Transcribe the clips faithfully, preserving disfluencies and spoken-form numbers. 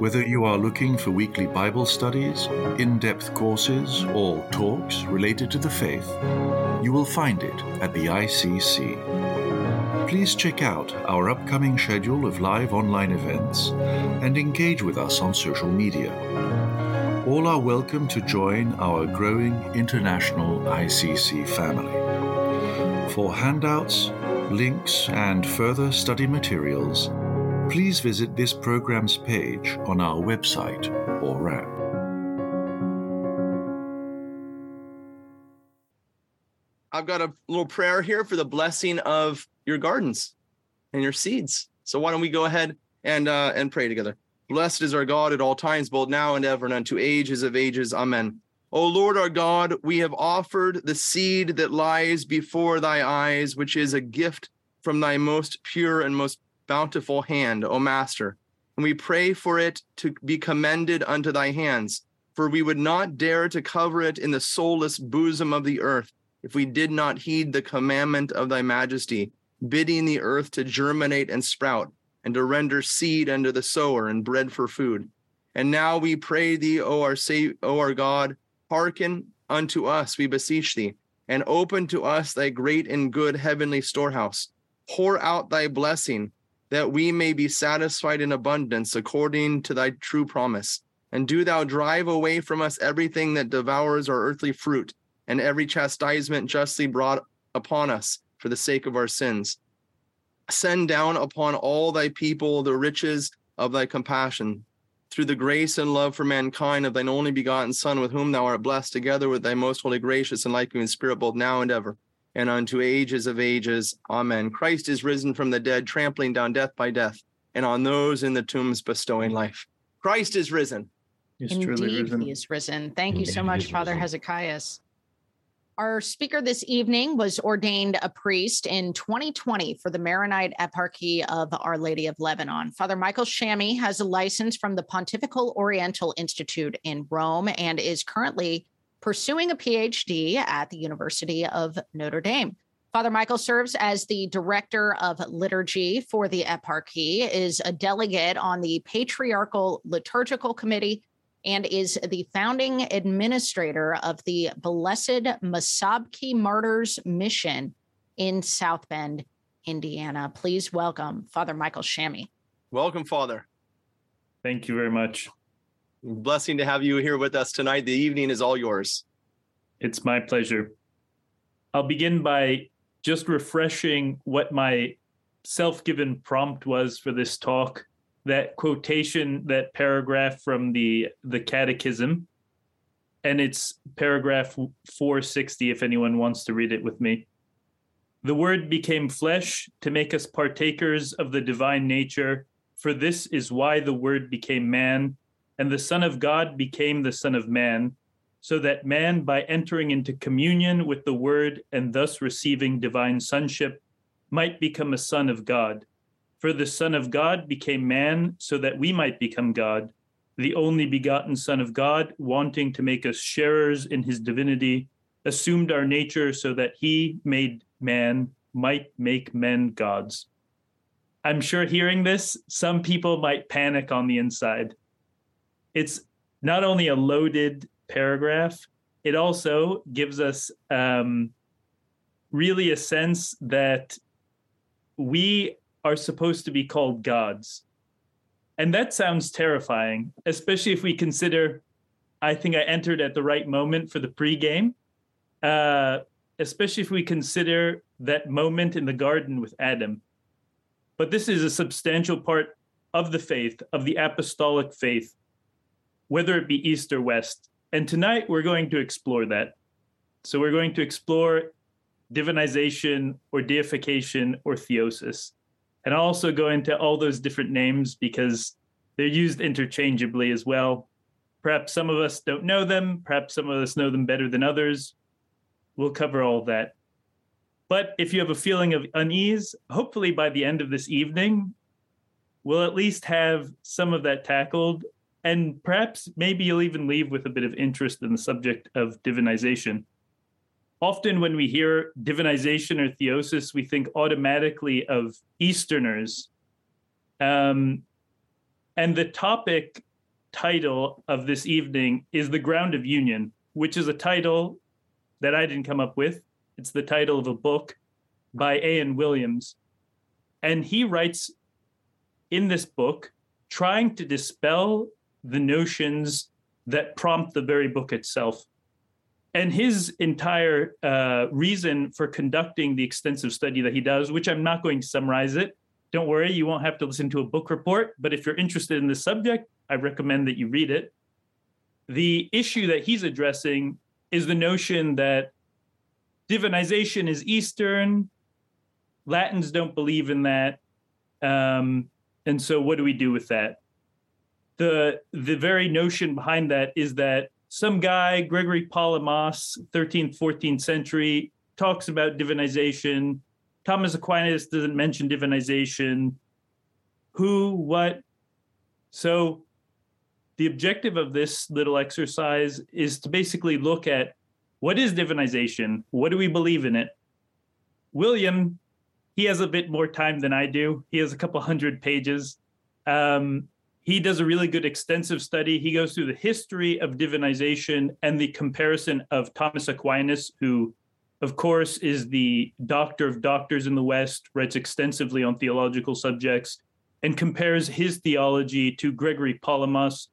Whether you are looking for weekly Bible studies, in-depth courses, or talks related to the faith, you will find it at the I C C. Please check out our upcoming schedule of live online events and engage with us on social media. All are welcome to join our growing international I C C family. For handouts, links, and further study materials, please visit this program's page on our website or app. I've got a little prayer here for the blessing of your gardens and your seeds. So why don't we go ahead and uh, and pray together. Blessed is our God at all times, both now and ever, and unto ages of ages. Amen. O Lord our God, we have offered the seed that lies before thy eyes, which is a gift from thy most pure and most bountiful hand, O Master, and we pray for it to be commended unto thy hands, for we would not dare to cover it in the soulless bosom of the earth if we did not heed the commandment of thy majesty, bidding the earth to germinate and sprout, and to render seed unto the sower and bread for food. And now we pray thee, O our Sa- O our God, hearken unto us, we beseech thee, and open to us thy great and good heavenly storehouse. Pour out thy blessing, that we may be satisfied in abundance according to thy true promise. And do thou drive away from us everything that devours our earthly fruit, and every chastisement justly brought upon us for the sake of our sins. Send down upon all thy people the riches of thy compassion, through the grace and love for mankind of thine only begotten Son, with whom thou art blessed, together with thy most holy, gracious, and life-giving Spirit, both now and ever, and unto ages of ages. Amen. Christ is risen from the dead, trampling down death by death, and on those in the tombs bestowing life. Christ is risen. He is Indeed, truly risen. He is risen. Thank Indeed, you so much, Father Hezekias. Our speaker this evening was ordained a priest in twenty twenty for the Maronite Eparchy of Our Lady of Lebanon. Father Michael Shammy has a license from the Pontifical Oriental Institute in Rome and is currently pursuing a P H D at the University of Notre Dame. Father Michael serves as the Director of Liturgy for the Eparchy, is a delegate on the Patriarchal Liturgical Committee, and is the founding administrator of the Blessed Masabki Martyrs Mission in South Bend, Indiana. Please welcome Father Michael Shammy. Welcome, Father. Thank you very much. Blessing to have you here with us tonight. The evening is all yours. It's my pleasure. I'll begin by just refreshing what my self-given prompt was for this talk, that quotation, that paragraph from the, the Catechism, and it's paragraph four sixty, if anyone wants to read it with me. The Word became flesh to make us partakers of the divine nature, for this is why the Word became man, and the Son of God became the Son of Man, so that man, by entering into communion with the Word and thus receiving divine sonship, might become a son of God. For the Son of God became man so that we might become God, the only begotten Son of God, wanting to make us sharers in his divinity, assumed our nature so that he, made man, might make men gods. I'm sure hearing this, some people might panic on the inside. It's not only a loaded paragraph, it also gives us um, really a sense that we are supposed to be called gods. And that sounds terrifying, especially if we consider, I think I entered at the right moment for the pregame, uh, especially if we consider that moment in the garden with Adam. But this is a substantial part of the faith, of the apostolic faith, whether it be East or West. And tonight we're going to explore that. So we're going to explore divinization or deification or theosis. And I'll also go into all those different names because they're used interchangeably as well. Perhaps some of us don't know them. Perhaps some of us know them better than others. We'll cover all that. But if you have a feeling of unease, hopefully by the end of this evening, we'll at least have some of that tackled. And perhaps maybe you'll even leave with a bit of interest in the subject of divinization. Often when we hear divinization or theosis, we think automatically of Easterners. Um, and the topic title of this evening is The Ground of Union, which is a title that I didn't come up with. It's the title of a book by A N Williams. And he writes in this book, trying to dispel the notions that prompt the very book itself. And his entire uh, reason for conducting the extensive study that he does, which I'm not going to summarize it. Don't worry, you won't have to listen to a book report. But if you're interested in this subject, I recommend that you read it. The issue that he's addressing is the notion that divinization is Eastern. Latins don't believe in that. Um, and so what do we do with that? The, the very notion behind that is that some guy, Gregory Palamas, thirteenth, fourteenth century, talks about divinization. Thomas Aquinas doesn't mention divinization. Who, what? So the objective of this little exercise is to basically look at what is divinization? What do we believe in it? William, he has a bit more time than I do. He has a couple hundred pages. Um, he does a really good extensive study. He goes through the history of divinization and the comparison of Thomas Aquinas, who, of course, is the doctor of doctors in the West, writes extensively on theological subjects, and compares his theology to Gregory Palamas.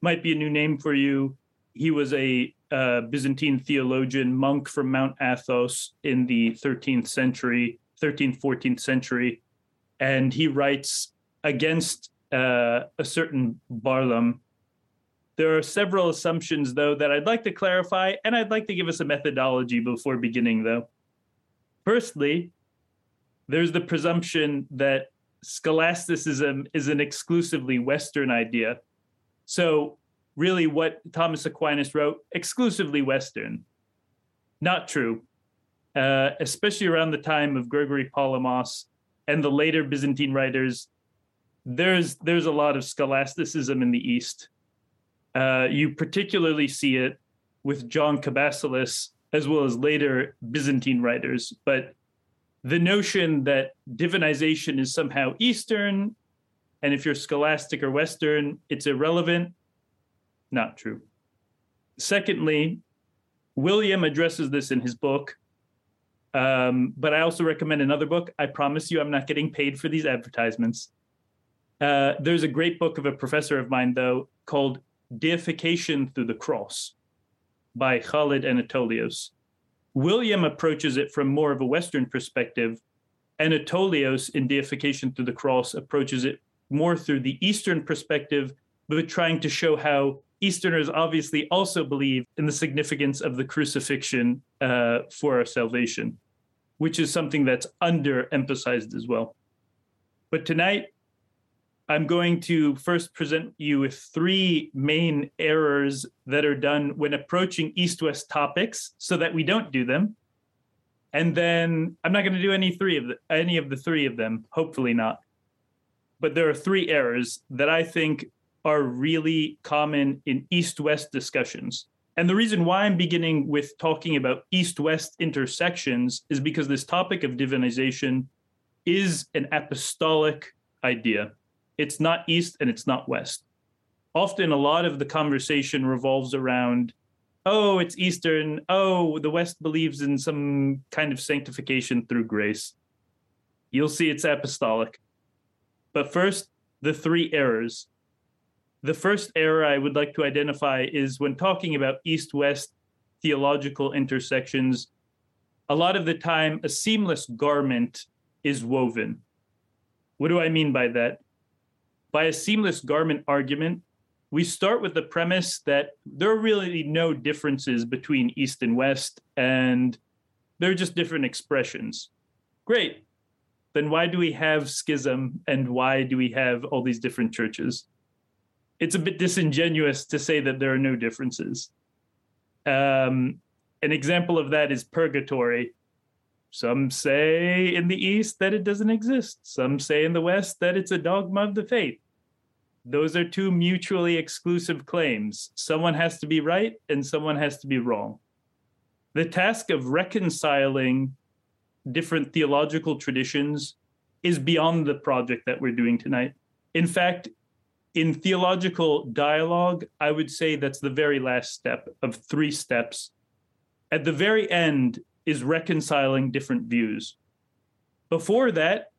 Might be a new name for you. He was a Uh, Byzantine theologian, monk from Mount Athos in the thirteenth century, thirteenth, fourteenth century. And he writes against uh, a certain Barlam. There are several assumptions, though, that I'd like to clarify, and I'd like to give us a methodology before beginning, though. Firstly, there's the presumption that scholasticism is an exclusively Western idea. So really what Thomas Aquinas wrote, exclusively Western. Not true, uh, especially around the time of Gregory Palamas and the later Byzantine writers. There's there's a lot of scholasticism in the East. Uh, you particularly see it with John Cabasilas, as well as later Byzantine writers. But the notion that divinization is somehow Eastern, and if you're scholastic or Western, it's irrelevant. Not true. Secondly, William addresses this in his book, um, but I also recommend another book. I promise you I'm not getting paid for these advertisements. Uh, there's a great book of a professor of mine, though, called Deification Through the Cross by Khaled Anatolios. William approaches it from more of a Western perspective. Anatolios in Deification Through the Cross approaches it more through the Eastern perspective, but trying to show how Easterners obviously also believe in the significance of the crucifixion uh, for our salvation, which is something that's underemphasized as well. But tonight, I'm going to first present you with three main errors that are done when approaching East-West topics so that we don't do them. And then I'm not going to do any three of the, any of the three of them, hopefully not. But there are three errors that I think are really common in East-West discussions. And the reason why I'm beginning with talking about East-West intersections is because this topic of divinization is an apostolic idea. It's not East and it's not West. Often a lot of the conversation revolves around, oh, it's Eastern, oh, the West believes in some kind of sanctification through grace. You'll see it's apostolic. But first, the three errors. The first error I would like to identify is when talking about East-West theological intersections, a lot of the time a seamless garment is woven. What do I mean by that? By a seamless garment argument, we start with the premise that there are really no differences between East and West, and they're just different expressions. Great. Then why do we have schism, and why do we have all these different churches? it's a bit disingenuous to say that there are no differences. Um, an example of that is purgatory. Some say in the East that it doesn't exist. Some say in the West that it's a dogma of the faith. Those are two mutually exclusive claims. Someone has to be right and someone has to be wrong. The task of reconciling different theological traditions is beyond the project that we're doing tonight. In fact, in theological dialogue, I would say that's the very last step of three steps. At the very end is reconciling different views. Before that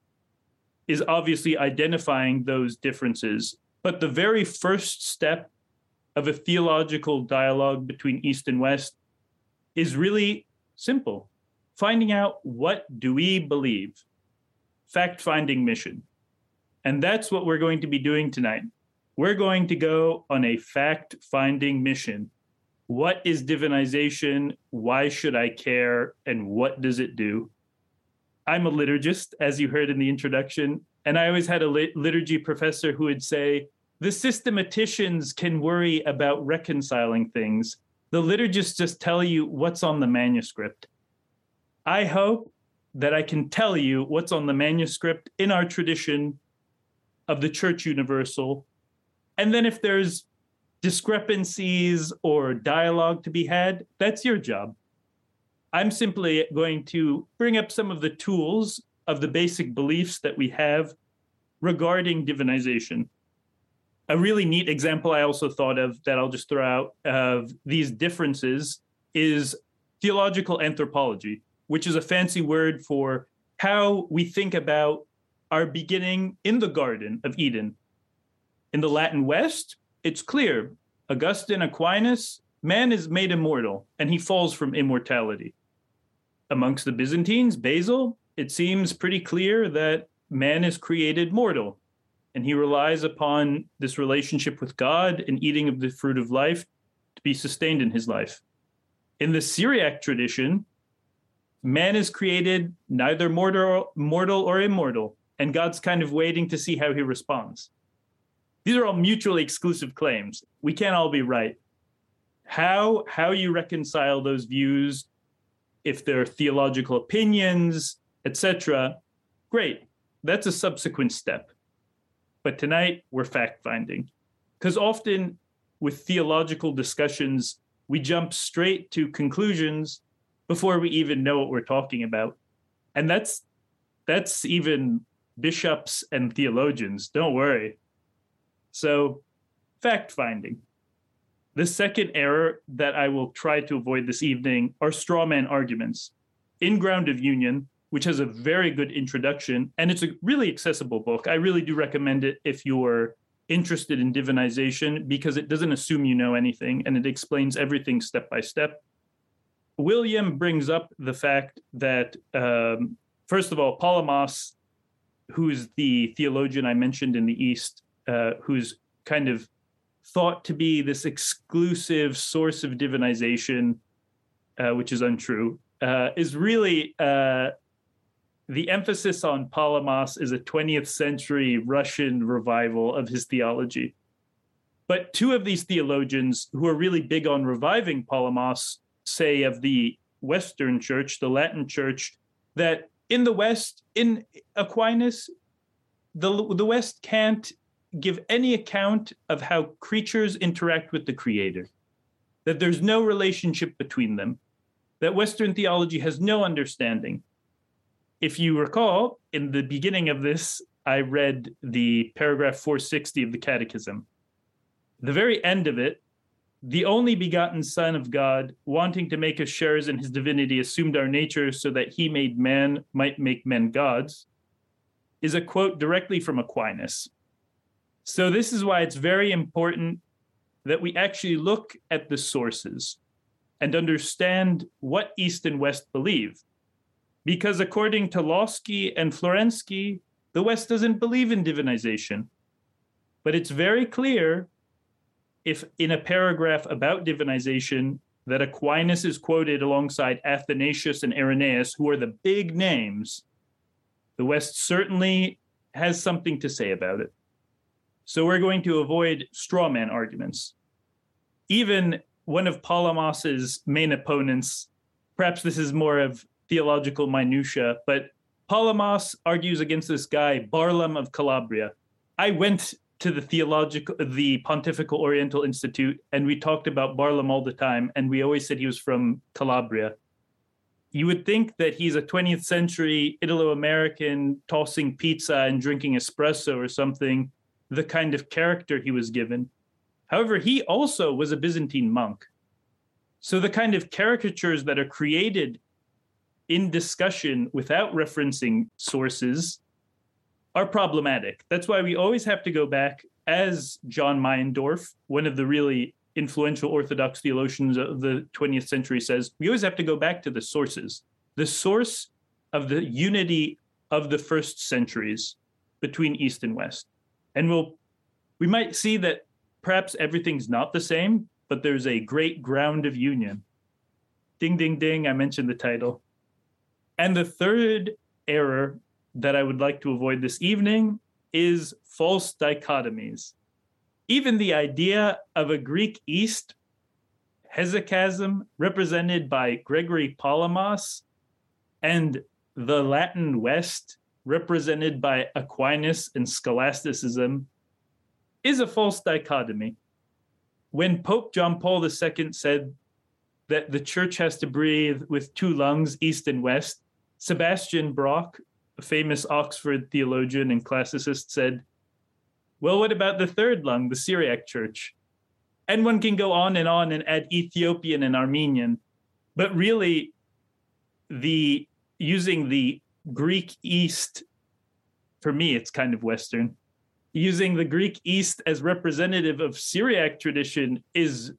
is obviously identifying those differences. But the very first step of a theological dialogue between East and West is really simple. Finding out, what do we believe? Fact-finding mission. And that's what we're going to be doing tonight. We're going to go on a fact-finding mission. What is divinization? Why should I care? And what does it do? I'm a liturgist, as you heard in the introduction, and I always had a lit- liturgy professor who would say, the systematicians can worry about reconciling things. The liturgists just tell you what's on the manuscript. I hope that I can tell you what's on the manuscript in our tradition of the Church Universal. And then if there's discrepancies or dialogue to be had, that's your job. I'm simply going to bring up some of the tools of the basic beliefs that we have regarding divinization. A really neat example I also thought of that I'll just throw out of these differences is theological anthropology, which is a fancy word for how we think about our beginning in the Garden of Eden. In the Latin West, it's clear. Augustine, Aquinas, man is made immortal, and he falls from immortality. Amongst the Byzantines, Basil, it seems pretty clear that man is created mortal, and he relies upon this relationship with God and eating of the fruit of life to be sustained in his life. In the Syriac tradition, man is created neither mortal, mortal or immortal, and God's kind of waiting to see how he responds. These are all mutually exclusive claims. We can't all be right. How, how you reconcile those views, if they're theological opinions, et cetera, great. That's a subsequent step. But tonight, we're fact-finding. Because often with theological discussions, we jump straight to conclusions before we even know what we're talking about. And that's that's even bishops and theologians. Don't worry. So, fact-finding. The second error that I will try to avoid this evening are straw man arguments. In Ground of Union, which has a very good introduction, and it's a really accessible book. I really do recommend it if you're interested in divinization, because it doesn't assume you know anything, and it explains everything step by step. William brings up the fact that, um, first of all, Palamas, who's the theologian I mentioned in the East, uh, who's kind of thought to be this exclusive source of divinization, uh, which is untrue, uh, is really uh, the emphasis on Palamas is a twentieth century Russian revival of his theology. But two of these theologians who are really big on reviving Palamas say of the Western Church, the Latin Church, that in the West, in Aquinas, the, the West can't give any account of how creatures interact with the Creator, that there's no relationship between them, that Western theology has no understanding. If you recall, in the beginning of this, I read the paragraph four sixty of the Catechism. The very end of it, the only begotten Son of God, wanting to make us sharers in his divinity, assumed our nature so that he made man, might make men gods, is a quote directly from Aquinas. So this is why it's very important that we actually look at the sources and understand what East and West believe. Because according to Losky and Florensky, the West doesn't believe in divinization. But it's very clear, if in a paragraph about divinization, that Aquinas is quoted alongside Athanasius and Irenaeus, who are the big names, the West certainly has something to say about it. So we're going to avoid straw man arguments. Even one of Palamas's main opponents, perhaps this is more of theological minutia, but Palamas argues against this guy, Barlam of Calabria. I went to the theological, the Pontifical Oriental Institute, and we talked about Barlam all the time, and we always said he was from Calabria. You would think that he's a twentieth century Italo-American tossing pizza and drinking espresso or something, the kind of character he was given. However, he also was a Byzantine monk. So the kind of caricatures that are created in discussion without referencing sources are problematic. That's why we always have to go back, as John Meyendorf, one of the really influential Orthodox theologians of the twentieth century, says, we always have to go back to the sources, the source of the unity of the first centuries between East and West. And we'll, we might see that perhaps everything's not the same, but there's a great ground of union. Ding, ding, ding, I mentioned the title. And the third error that I would like to avoid this evening is false dichotomies. Even the idea of a Greek East hesychasm represented by Gregory Palamas and the Latin West represented by Aquinas and scholasticism is a false dichotomy. When Pope John Paul the Second said that the church has to breathe with two lungs, East and West, Sebastian Brock, a famous Oxford theologian and classicist, said, well, what about the third lung, the Syriac church? And one can go on and on and add Ethiopian and Armenian. But really, the using the Greek East, for me, it's kind of Western. Using the Greek East as representative of Syriac tradition is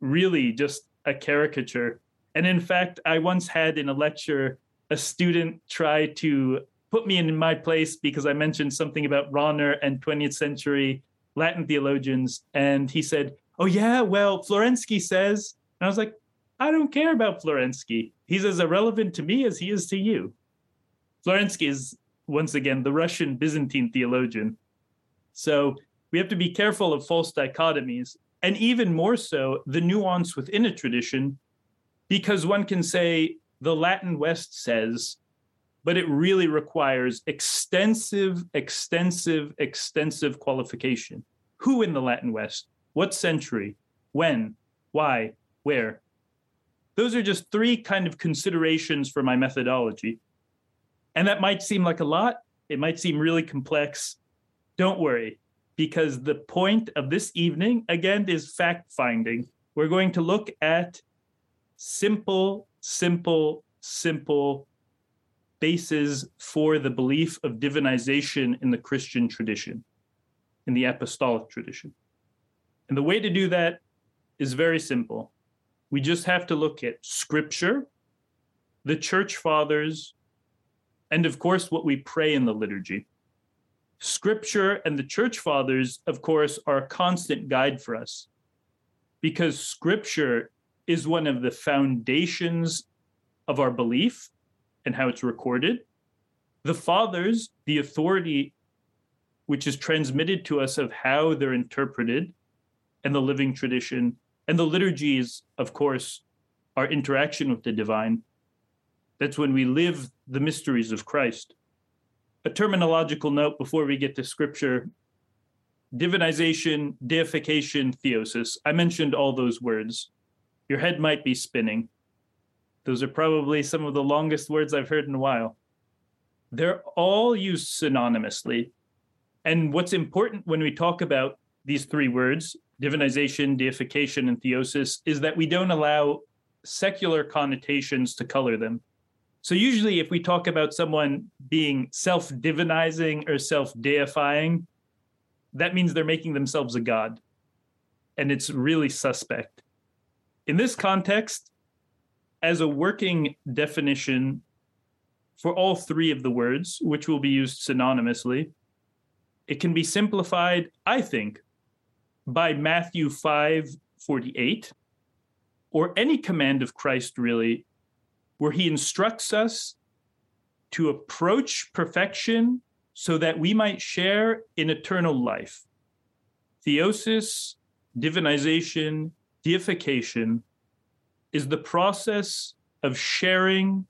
really just a caricature. And in fact, I once had in a lecture a student try to put me in my place because I mentioned something about Rahner and twentieth century Latin theologians. And he said, oh yeah, well, Florensky says, and I was like, I don't care about Florensky. He's as irrelevant to me as he is to you. Florensky is, once again, the Russian Byzantine theologian. So we have to be careful of false dichotomies, and even more so the nuance within a tradition, because one can say the Latin West says, but it really requires extensive, extensive, extensive qualification. Who in the Latin West? What century? When? Why? Where? Those are just three kind of considerations for my methodology. And that might seem like a lot. It might seem really complex. Don't worry, because the point of this evening, again, is fact-finding. We're going to look at simple, simple, simple bases for the belief of divinization in the Christian tradition, in the apostolic tradition. And the way to do that is very simple. We just have to look at Scripture, the Church Fathers, and of course, what we pray in the liturgy. Scripture and the Church Fathers, of course, are a constant guide for us because Scripture is one of the foundations of our belief and how it's recorded. The Fathers, the authority which is transmitted to us of how they're interpreted, and the living tradition, and the liturgies, of course, our interaction with the divine. That's when we live the mysteries of Christ. A terminological note before we get to Scripture: divinization, deification, theosis. I mentioned all those words. Your head might be spinning. Those are probably some of the longest words I've heard in a while. They're all used synonymously. And what's important when we talk about these three words, divinization, deification, and theosis, is that we don't allow secular connotations to color them. So usually if we talk about someone being self-divinizing or self-deifying, that means they're making themselves a god. And it's really suspect. In this context, as a working definition for all three of the words, which will be used synonymously, it can be simplified, I think, by Matthew five forty-eight, or any command of Christ really, where he instructs us to approach perfection so that we might share in eternal life. Theosis, divinization, deification is the process of sharing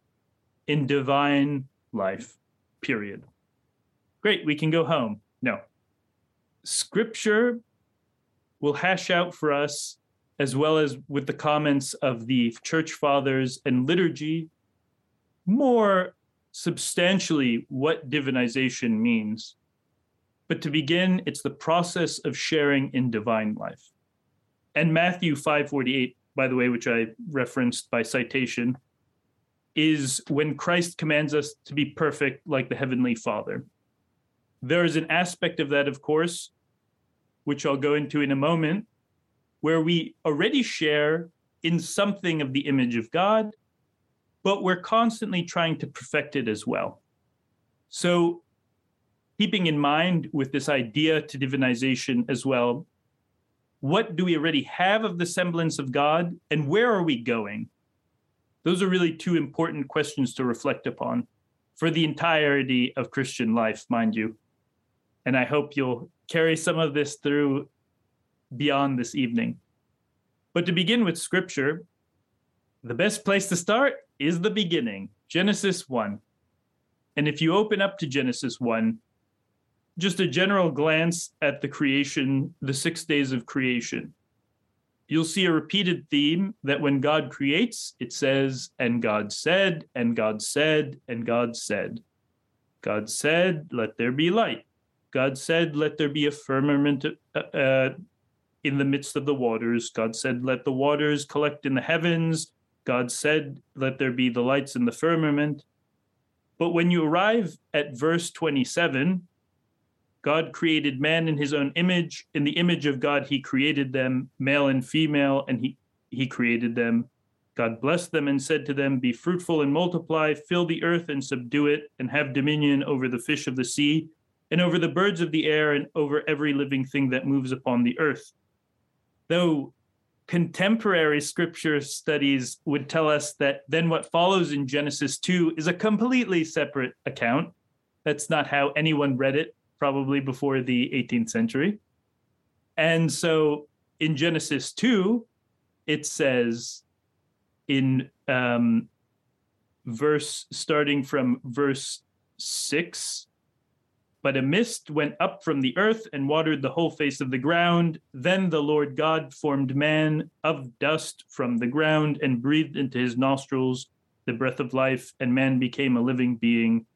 in divine life, period. Great, we can go home. No. Scripture will hash out for us, as well as with the comments of the church fathers and liturgy, more substantially what divinization means. But to begin, it's the process of sharing in divine life. And Matthew five forty-eight, by the way, which I referenced by citation, is when Christ commands us to be perfect like the Heavenly Father. There is an aspect of that, of course, which I'll go into in a moment, where we already share in something of the image of God, but we're constantly trying to perfect it as well. So keeping in mind with this idea to divinization as well, what do we already have of the semblance of God, and where are we going? Those are really two important questions to reflect upon for the entirety of Christian life, mind you. And I hope you'll carry some of this through beyond this evening. But to begin with Scripture, the best place to start is the beginning, Genesis one. And if you open up to Genesis one, just a general glance at the creation, the six days of creation, you'll see a repeated theme that when God creates, it says, and God said, and God said, and God said. God said, let there be light. God said, let there be a firmament uh, in the midst of the waters. God said, let the waters collect in the heavens. God said, let there be the lights in the firmament. But when you arrive at verse twenty-seven, God created man in his own image. In the image of God, he created them, male and female, and he, he created them. God blessed them and said to them, be fruitful and multiply, fill the earth and subdue it, and have dominion over the fish of the sea, and over the birds of the air, and over every living thing that moves upon the earth. Though contemporary scripture studies would tell us that then what follows in Genesis two is a completely separate account. That's not how anyone read it, probably before the eighteenth century. And so in Genesis two, it says in um, verse, starting from verse six, but a mist went up from the earth and watered the whole face of the ground. Then the Lord God formed man of dust from the ground and breathed into his nostrils the breath of life, and man became a living being.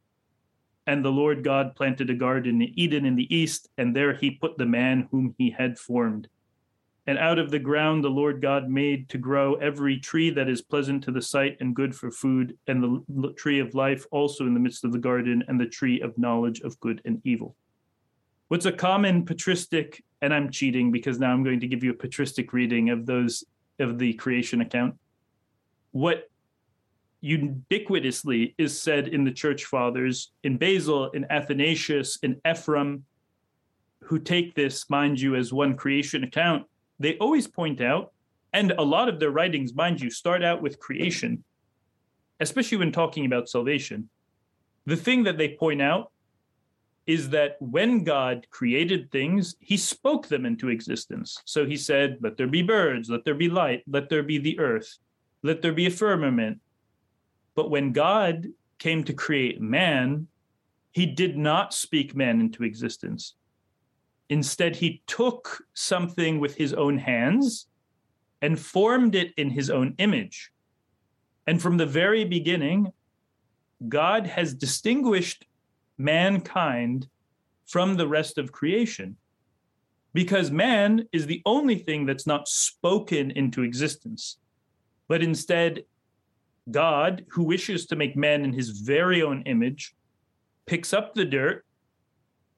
And the Lord God planted a garden in Eden in the east, and there he put the man whom he had formed. And out of the ground the Lord God made to grow every tree that is pleasant to the sight and good for food, and the tree of life also in the midst of the garden, and the tree of knowledge of good and evil. What's a common patristic, and I'm cheating because now I'm going to give you a patristic reading of those of the creation account. What ubiquitously is said in the church fathers, in Basil, in Athanasius, in Ephraim, who take this, mind you, as one creation account, they always point out, and a lot of their writings, mind you, start out with creation, especially when talking about salvation. The thing that they point out is that when God created things, he spoke them into existence. So he said, let there be birds, let there be light, let there be the earth, let there be a firmament. But when God came to create man, he did not speak man into existence. Instead, he took something with his own hands and formed it in his own image. And from the very beginning, God has distinguished mankind from the rest of creation, because man is the only thing that's not spoken into existence, but instead God, who wishes to make man in his very own image, picks up the dirt,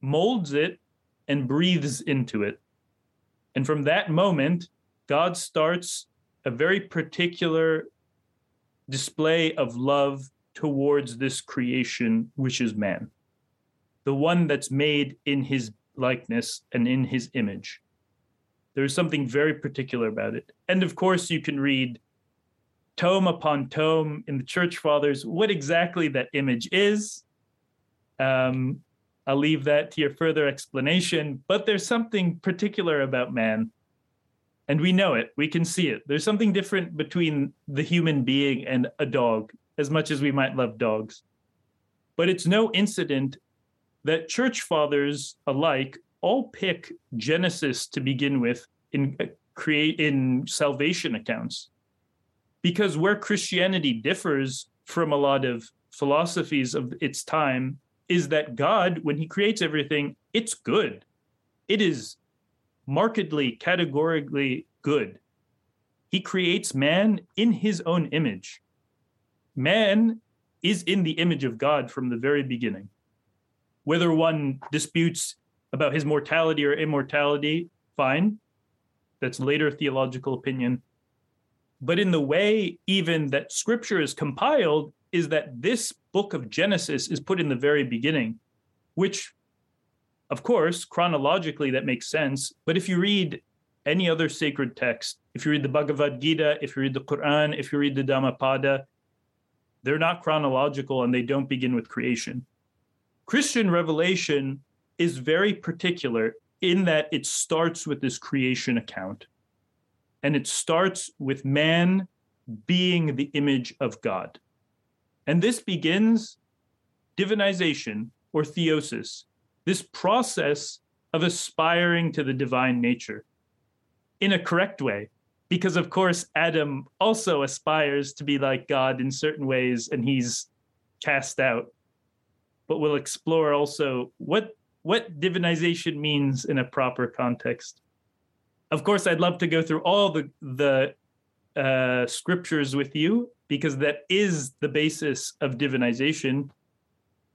molds it, and breathes into it. And from that moment, God starts a very particular display of love towards this creation, which is man, the one that's made in his likeness and in his image. There's something very particular about it. And of course, you can read tome upon tome in the church fathers what exactly that image is. Um, I'll leave that to your further explanation, but there's something particular about man, and we know it, we can see it. There's something different between the human being and a dog, as much as we might love dogs. But it's no incident that church fathers alike all pick Genesis to begin with in create in salvation accounts, because where Christianity differs from a lot of philosophies of its time is that God, when he creates everything, it's good. It is markedly, categorically good. He creates man in his own image. Man is in the image of God from the very beginning. Whether one disputes about his mortality or immortality, fine. That's later theological opinion. But in the way even that scripture is compiled is that this book of Genesis is put in the very beginning, which, of course, chronologically that makes sense. But if you read any other sacred text, if you read the Bhagavad Gita, if you read the Quran, if you read the Dhammapada, they're not chronological and they don't begin with creation. Christian revelation is very particular in that it starts with this creation account. And it starts with man being the image of God. And this begins divinization or theosis, this process of aspiring to the divine nature in a correct way. Because, of course, Adam also aspires to be like God in certain ways, and he's cast out. But we'll explore also what what divinization means in a proper context. Of course, I'd love to go through all the, the uh, scriptures with you, because that is the basis of divinization,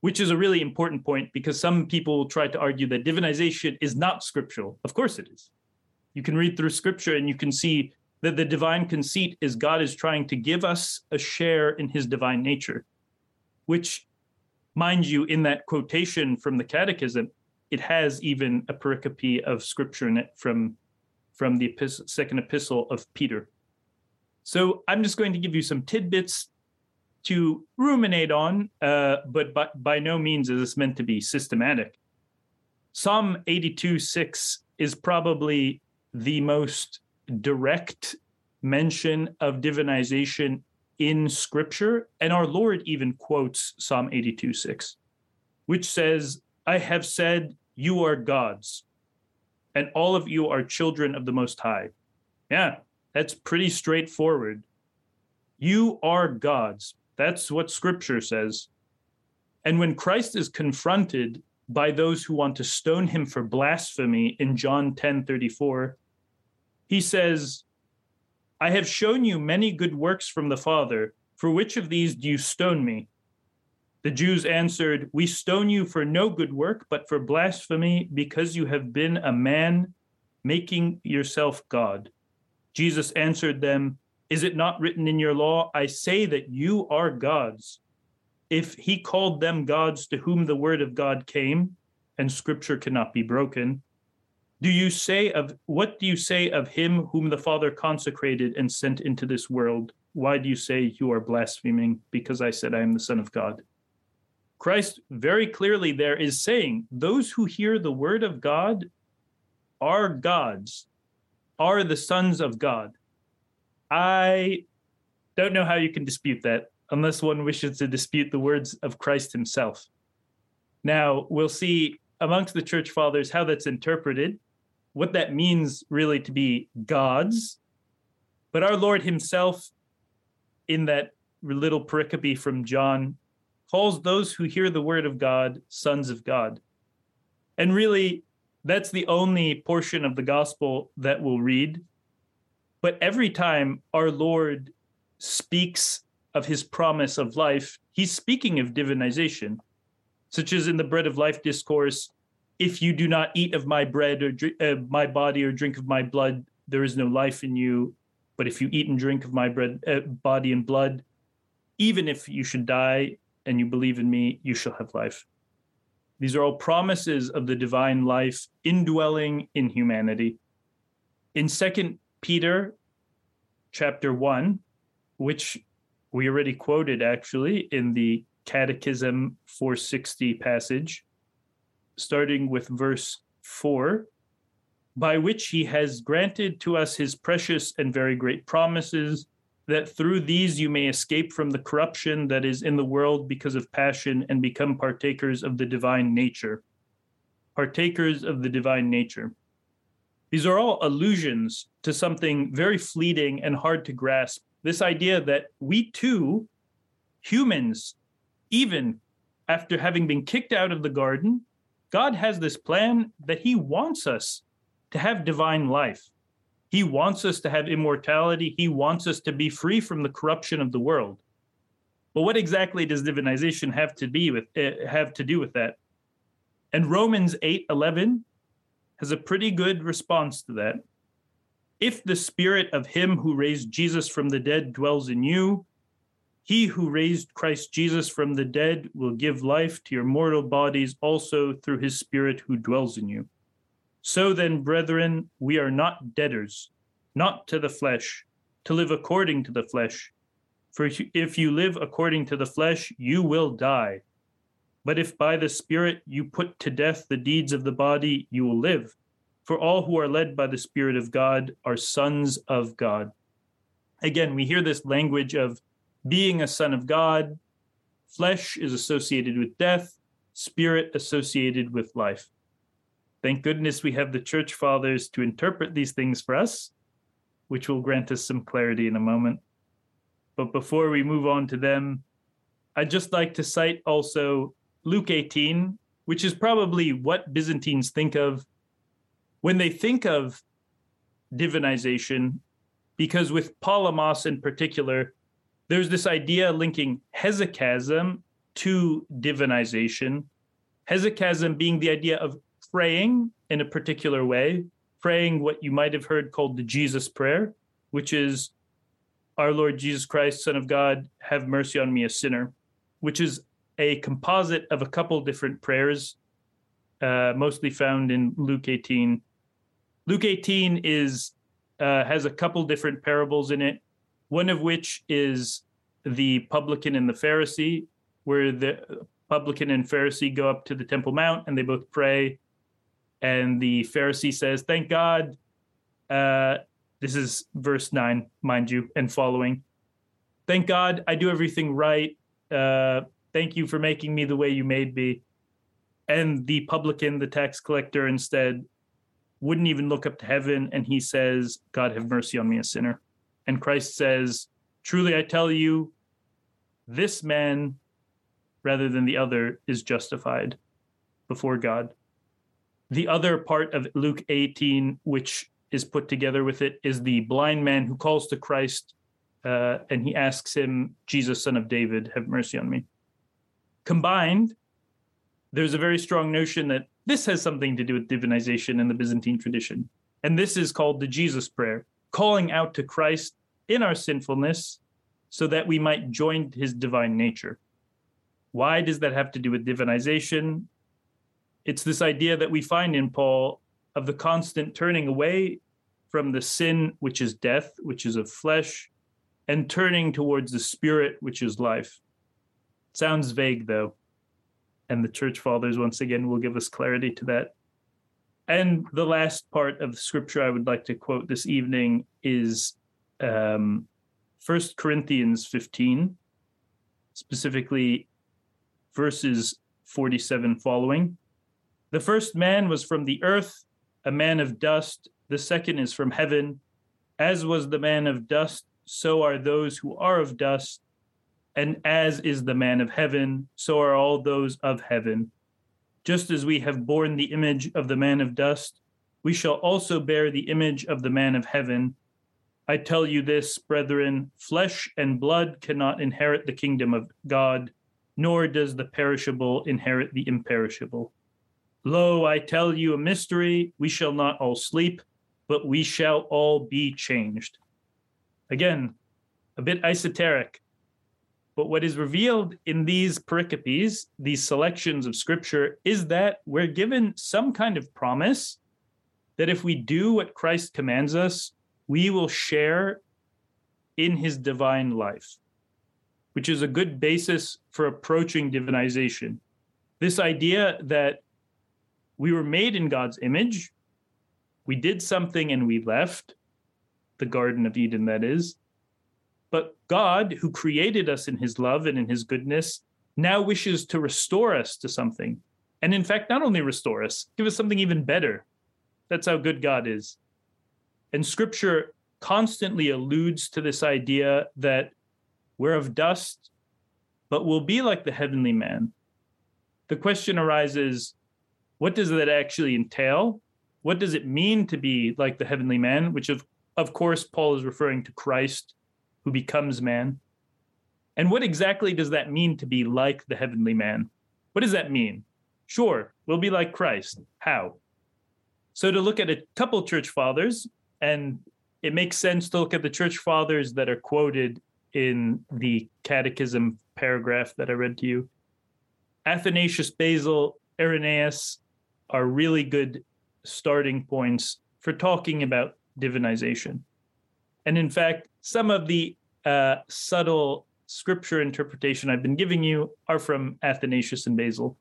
which is a really important point, because some people try to argue that divinization is not scriptural. Of course it is. You can read through scripture and you can see that the divine conceit is God is trying to give us a share in his divine nature, which, mind you, in that quotation from the Catechism, it has even a pericope of scripture in it from from the epistle, second epistle of Peter. So I'm just going to give you some tidbits to ruminate on, uh, but by, by no means is this meant to be systematic. Psalm eighty-two six is probably the most direct mention of divinization in Scripture, and our Lord even quotes Psalm eighty-two six, which says, "I have said, you are gods, and all of you are children of the Most High." Yeah, that's pretty straightforward. You are gods. That's what Scripture says. And when Christ is confronted by those who want to stone him for blasphemy in John ten thirty-four, he says, "I have shown you many good works from the Father. For which of these do you stone me?" The Jews answered, "We stone you for no good work, but for blasphemy, because you have been a man, making yourself God." Jesus answered them, "Is it not written in your law, I say that you are gods?" If he called them gods to whom the word of God came, and scripture cannot be broken, do you say of what do you say of him whom the Father consecrated and sent into this world? Why do you say you are blaspheming? Because I said I am the Son of God. Christ very clearly there is saying those who hear the word of God are gods, are the sons of God. I don't know how you can dispute that unless one wishes to dispute the words of Christ himself. Now, we'll see amongst the church fathers how that's interpreted, what that means really to be gods. But our Lord himself, in that little pericope from John, calls those who hear the word of God sons of God. And really, that's the only portion of the gospel that we'll read. But every time our Lord speaks of his promise of life, he's speaking of divinization, such as in the Bread of Life discourse, "If you do not eat of my bread or drink, uh, my body or drink of my blood, there is no life in you. But if you eat and drink of my bread, uh, body and blood, even if you should die, and you believe in me, you shall have life." These are all promises of the divine life indwelling in humanity. In Second Peter chapter one, which we already quoted actually in the Catechism four sixty passage, starting with verse four, by which he has granted to us his precious and very great promises, that through these you may escape from the corruption that is in the world because of passion and become partakers of the divine nature. Partakers of the divine nature. These are all allusions to something very fleeting and hard to grasp. This idea that we too, humans, even after having been kicked out of the garden, God has this plan that he wants us to have divine life. He wants us to have immortality. He wants us to be free from the corruption of the world. But what exactly does divinization have to be with uh, have to do with that? And Romans eight eleven has a pretty good response to that. If the spirit of him who raised Jesus from the dead dwells in you, he who raised Christ Jesus from the dead will give life to your mortal bodies also through his spirit who dwells in you. So then, brethren, we are not debtors, not to the flesh, to live according to the flesh. For if you live according to the flesh, you will die. But if by the Spirit you put to death the deeds of the body, you will live. For all who are led by the Spirit of God are sons of God. Again, we hear this language of being a son of God. Flesh is associated with death, spirit associated with life. Thank goodness we have the Church Fathers to interpret these things for us, which will grant us some clarity in a moment. But before we move on to them, I'd just like to cite also Luke eighteen, which is probably what Byzantines think of when they think of divinization, because with Palamas in particular, there's this idea linking hesychasm to divinization, hesychasm being the idea of praying in a particular way, praying what you might have heard called the Jesus prayer, which is, Our Lord Jesus Christ, Son of God, have mercy on me, a sinner, which is a composite of a couple different prayers, uh, mostly found in Luke eighteen. Luke eighteen is uh, has a couple different parables in it, one of which is the publican and the Pharisee, where the publican and Pharisee go up to the Temple Mount and they both pray. And the Pharisee says, thank God, uh, this is verse nine, mind you, and following. Thank God I do everything right. Uh, thank you for making me the way you made me. And the publican, the tax collector, instead, wouldn't even look up to heaven. And he says, God have mercy on me, a sinner. And Christ says, truly I tell you, this man, rather than the other, is justified before God. The other part of Luke eighteen, which is put together with it, is the blind man who calls to Christ, uh, and he asks him, Jesus, Son of David, have mercy on me. Combined, there's a very strong notion that this has something to do with divinization in the Byzantine tradition. And this is called the Jesus prayer, calling out to Christ in our sinfulness so that we might join his divine nature. Why does that have to do with divinization? It's this idea that we find in Paul of the constant turning away from the sin, which is death, which is of flesh, and turning towards the spirit, which is life. It sounds vague, though. And the Church Fathers, once again, will give us clarity to that. And the last part of the scripture I would like to quote this evening is um, First Corinthians fifteen, specifically verses forty-seven following. The first man was from the earth, a man of dust. The second is from heaven. As was the man of dust, so are those who are of dust. And as is the man of heaven, so are all those of heaven. Just as we have borne the image of the man of dust, we shall also bear the image of the man of heaven. I tell you this, brethren, flesh and blood cannot inherit the kingdom of God, nor does the perishable inherit the imperishable. Lo, I tell you a mystery, we shall not all sleep, but we shall all be changed. Again, a bit esoteric, but what is revealed in these pericopes, these selections of scripture, is that we're given some kind of promise that if we do what Christ commands us, we will share in his divine life, which is a good basis for approaching divinization. This idea that we were made in God's image. We did something and we left the Garden of Eden, that is. But God, who created us in his love and in his goodness, now wishes to restore us to something. And in fact, not only restore us, give us something even better. That's how good God is. And scripture constantly alludes to this idea that we're of dust, but we'll be like the heavenly man. The question arises, what does that actually entail? What does it mean to be like the heavenly man? Which of, of course, Paul is referring to Christ, who becomes man. And what exactly does that mean to be like the heavenly man? What does that mean? Sure, we'll be like Christ. How? So to look at a couple church fathers, and it makes sense to look at the church fathers that are quoted in the catechism paragraph that I read to you. Athanasius, Basil, Irenaeus are really good starting points for talking about divinization. And in fact, some of the uh, subtle scripture interpretation I've been giving you are from Athanasius and Basil.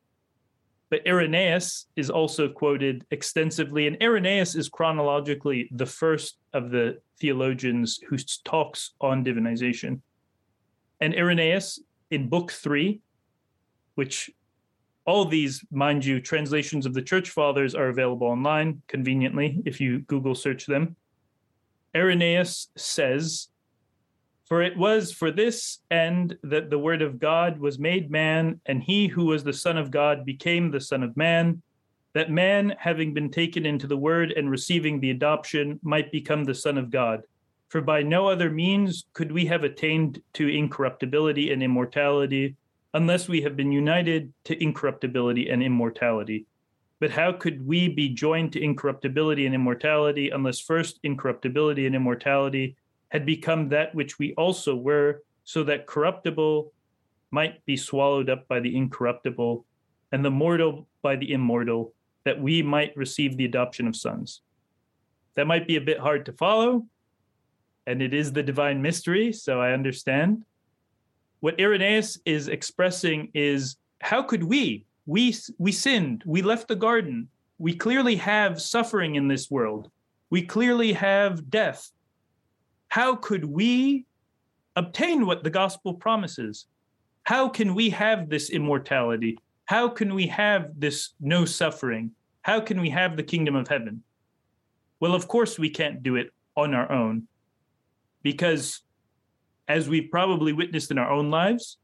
But Irenaeus is also quoted extensively, and Irenaeus is chronologically the first of the theologians who talks on divinization. And Irenaeus, in book three, which all these, mind you, translations of the Church Fathers are available online, conveniently, if you Google search them. Irenaeus says, "For it was for this end that the word of God was made man, and he who was the Son of God became the Son of Man, that man, having been taken into the word and receiving the adoption, might become the Son of God. For by no other means could we have attained to incorruptibility and immortality, unless we have been united to incorruptibility and immortality. But how could we be joined to incorruptibility and immortality, unless first incorruptibility and immortality had become that which we also were, so that corruptible might be swallowed up by the incorruptible, and the mortal by the immortal, that we might receive the adoption of sons." That might be a bit hard to follow, and it is the divine mystery, so I understand. What Irenaeus is expressing is, how could we? We, we sinned, we left the garden, we clearly have suffering in this world, we clearly have death. How could we obtain what the gospel promises? How can we have this immortality? How can we have this no suffering? How can we have the kingdom of heaven? Well, of course, we can't do it on our own, because as we've probably witnessed in our own lives,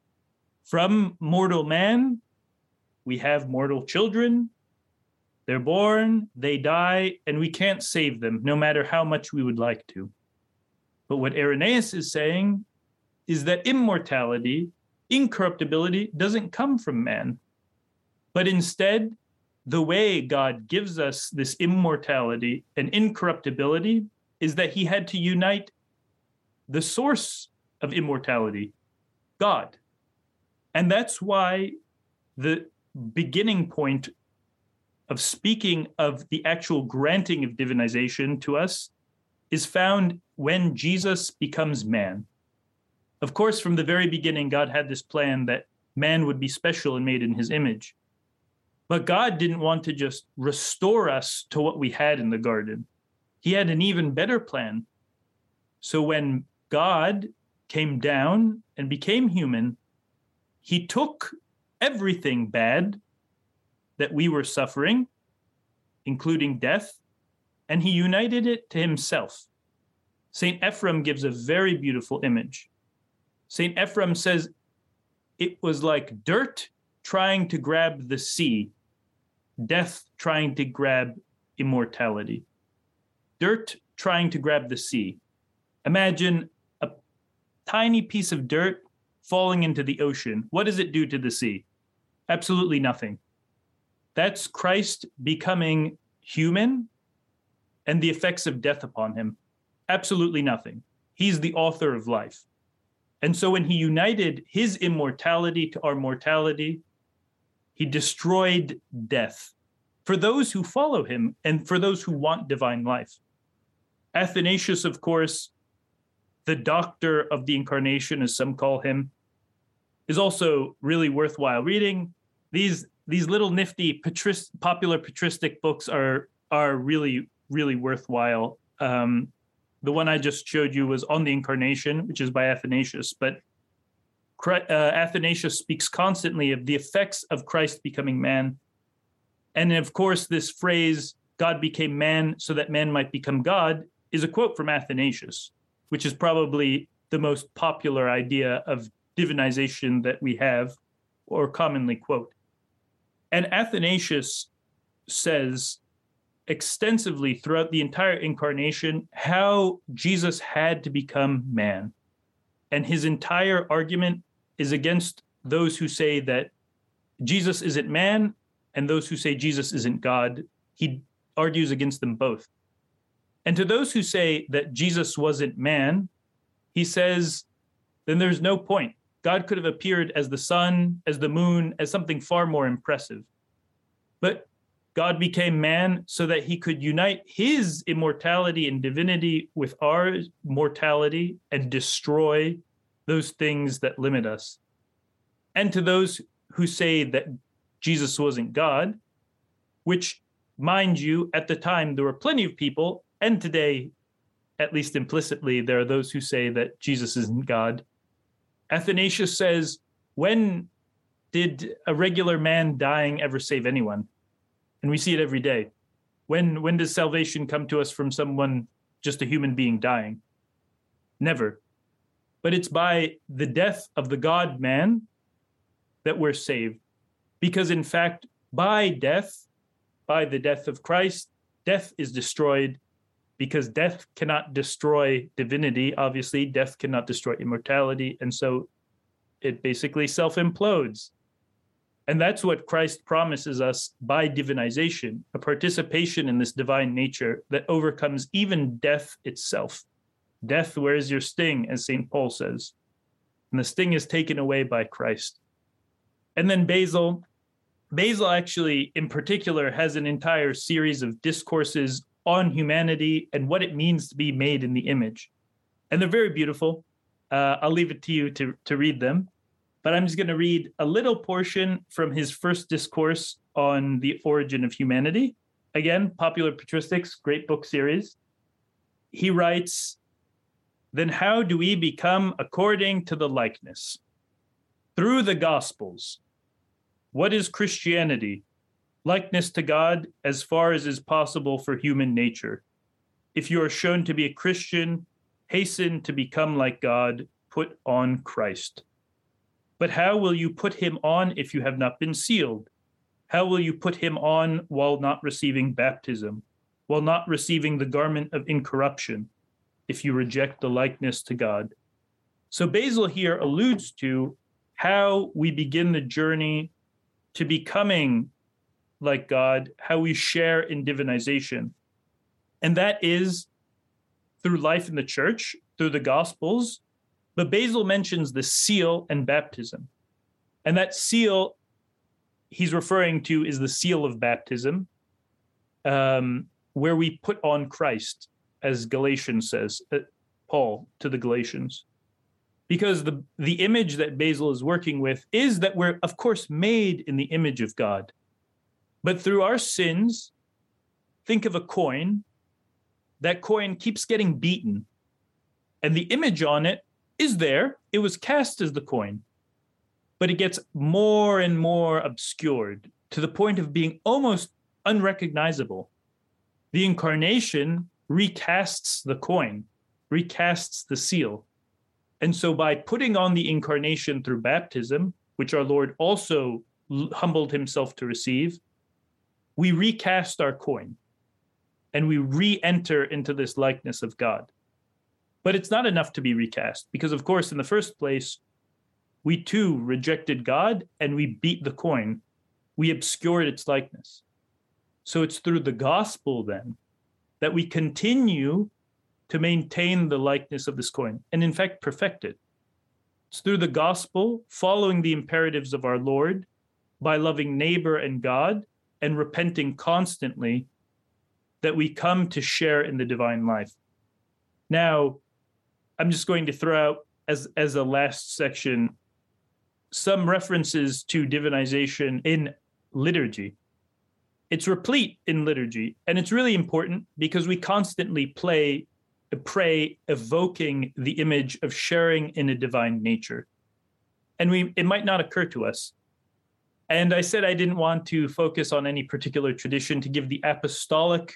from mortal man, we have mortal children. They're born, they die, and we can't save them, no matter how much we would like to. But what Irenaeus is saying is that immortality, incorruptibility, doesn't come from man. But instead, the way God gives us this immortality and incorruptibility is that he had to unite the source of immortality, God. And that's why the beginning point of speaking of the actual granting of divinization to us is found when Jesus becomes man. Of course, from the very beginning, God had this plan that man would be special and made in his image. But God didn't want to just restore us to what we had in the garden. He had an even better plan. So when God came down and became human, he took everything bad that we were suffering, including death, and he united it to himself. Saint Ephraim gives a very beautiful image. Saint Ephraim says, it was like dirt trying to grab the sea, death trying to grab immortality. Dirt trying to grab the sea. Imagine a tiny piece of dirt falling into the ocean. What does it do to the sea? Absolutely nothing. That's Christ becoming human and the effects of death upon him. Absolutely nothing. He's the author of life. And so when he united his immortality to our mortality, he destroyed death for those who follow him and for those who want divine life. Athanasius, of course, the doctor of the incarnation, as some call him, is also really worthwhile reading. These these little nifty patris- popular patristic books are are really, really worthwhile. Um, the one I just showed you was On the Incarnation, which is by Athanasius, but uh, Athanasius speaks constantly of the effects of Christ becoming man. And of course, this phrase, God became man so that man might become God, is a quote from Athanasius, which is probably the most popular idea of divinization that we have, or commonly quote. And Athanasius says extensively throughout the entire incarnation how Jesus had to become man. And his entire argument is against those who say that Jesus isn't man and those who say Jesus isn't God. He argues against them both. And to those who say that Jesus wasn't man, he says, then there's no point. God could have appeared as the sun, as the moon, as something far more impressive. But God became man so that he could unite his immortality and divinity with our mortality and destroy those things that limit us. And to those who say that Jesus wasn't God, which, mind you, at the time, there were plenty of people, and today, at least implicitly, there are those who say that Jesus isn't God. Athanasius says, when did a regular man dying ever save anyone? And we see it every day. When when does salvation come to us from someone, just a human being dying? Never. But it's by the death of the God-man that we're saved. Because in fact, by death, by the death of Christ, death is destroyed, because death cannot destroy divinity, obviously. Death cannot destroy immortality, and so it basically self-implodes. And that's what Christ promises us by divinization, a participation in this divine nature that overcomes even death itself. Death, where is your sting, as Saint Paul says? And the sting is taken away by Christ. And then Basil. Basil actually, in particular, has an entire series of discourses on humanity and what it means to be made in the image. And they're very beautiful. Uh, I'll leave it to you to, to read them. But I'm just going to read a little portion from his first discourse on the origin of humanity. Again, Popular Patristics, great book series. He writes, "Then how do we become according to the likeness? Through the Gospels. What is Christianity? Likeness to God as far as is possible for human nature. If you are shown to be a Christian, hasten to become like God, put on Christ. But how will you put him on if you have not been sealed? How will you put him on while not receiving baptism, while not receiving the garment of incorruption, if you reject the likeness to God?" So Basil here alludes to how we begin the journey to becoming like God, how we share in divinization. And that is through life in the church, through the Gospels. But Basil mentions the seal and baptism. And that seal he's referring to is the seal of baptism, um, where we put on Christ, as Galatians says, uh, Paul to the Galatians. Because the, the image that Basil is working with is that we're, of course, made in the image of God. But through our sins, think of a coin. That coin keeps getting beaten. And the image on it is there. It was cast as the coin. But it gets more and more obscured to the point of being almost unrecognizable. The incarnation recasts the coin, recasts the seal. And so by putting on the incarnation through baptism, which our Lord also humbled himself to receive, we recast our coin and we re-enter into this likeness of God. But it's not enough to be recast because, of course, in the first place, we too rejected God and we beat the coin. We obscured its likeness. So it's through the gospel then that we continue to maintain the likeness of this coin and, in fact, perfect it. It's through the gospel, following the imperatives of our Lord by loving neighbor and God, and repenting constantly, that we come to share in the divine life. Now, I'm just going to throw out as, as a last section some references to divinization in liturgy. It's replete in liturgy, and it's really important because we constantly play, pray evoking the image of sharing in a divine nature. And we it might not occur to us. And I said I didn't want to focus on any particular tradition to give the apostolic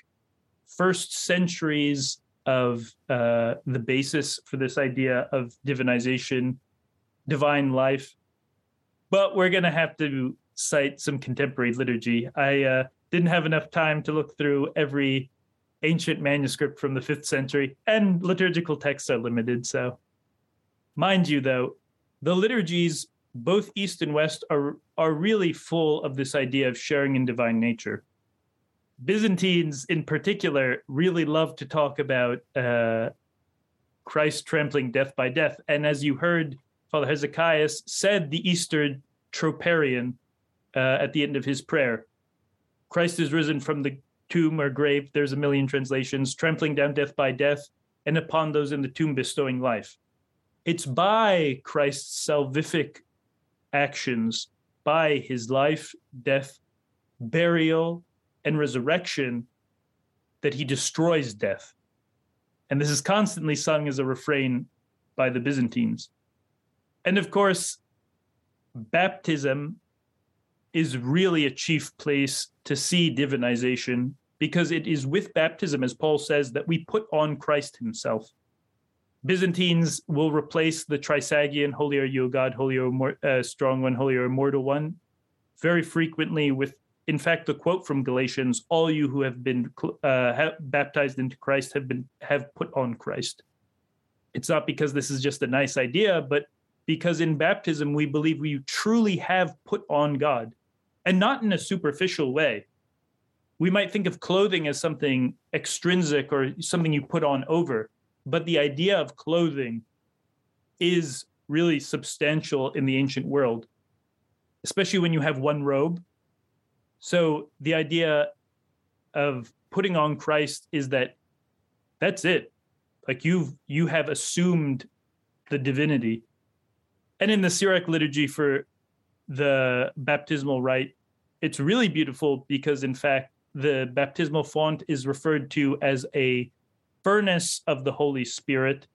first centuries of uh, the basis for this idea of divinization, divine life. But we're going to have to cite some contemporary liturgy. I uh, didn't have enough time to look through every ancient manuscript from the fifth century, and liturgical texts are limited. So, mind you, though, the liturgies, both East and West, are, are really full of this idea of sharing in divine nature. Byzantines, in particular, really love to talk about uh, Christ trampling death by death. And as you heard, Father Hezekiah said the Easter troparion uh, at the end of his prayer. Christ is risen from the tomb or grave. There's a million translations, trampling down death by death, and upon those in the tomb bestowing life. It's by Christ's salvific actions, by his life, death, burial, and resurrection, that he destroys death. And this is constantly sung as a refrain by the Byzantines. And of course, baptism is really a chief place to see divinization, because it is with baptism, as Paul says, that we put on Christ himself. Byzantines will replace the Trisagion, holy are you, O God, holy are you, uh, strong one, holy are you, immortal one, very frequently with, in fact, the quote from Galatians, all you who have been uh, have baptized into Christ have been have put on Christ. It's not because this is just a nice idea, but because in baptism, we believe we truly have put on God, and not in a superficial way. We might think of clothing as something extrinsic or something you put on over, but the idea of clothing is really substantial in the ancient world, especially when you have one robe. So the idea of putting on Christ is that that's it. Like you've, you have assumed the divinity. And in the Syriac liturgy for the baptismal rite, it's really beautiful because, in fact, the baptismal font is referred to as a furnace of the Holy Spirit.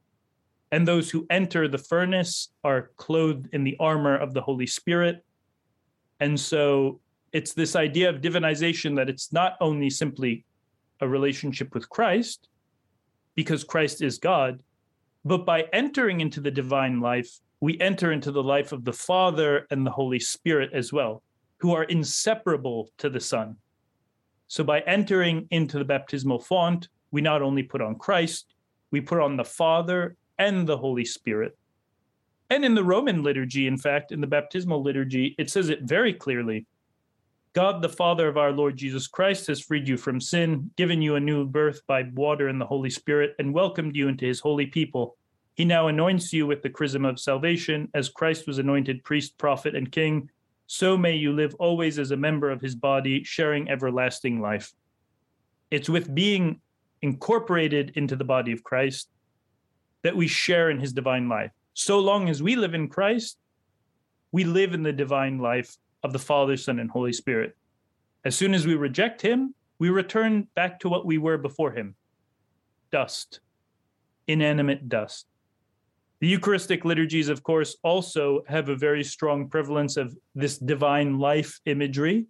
And those who enter the furnace are clothed in the armor of the Holy Spirit. And so it's this idea of divinization, that it's not only simply a relationship with Christ, because Christ is God, but by entering into the divine life, we enter into the life of the Father and the Holy Spirit as well, who are inseparable to the Son. So by entering into the baptismal font, we not only put on Christ, we put on the Father and the Holy Spirit. And in the Roman liturgy, in fact, in the baptismal liturgy, it says it very clearly. God, the Father of our Lord Jesus Christ, has freed you from sin, given you a new birth by water and the Holy Spirit, and welcomed you into his holy people. He now anoints you with the chrism of salvation, as Christ was anointed priest, prophet, and king. So may you live always as a member of his body, sharing everlasting life. It's with being incorporated into the body of Christ that we share in his divine life. So long as we live in Christ, we live in the divine life of the Father, Son, and Holy Spirit. As soon as we reject him, we return back to what we were before him. Dust. Inanimate dust. The Eucharistic liturgies, of course, also have a very strong prevalence of this divine life imagery.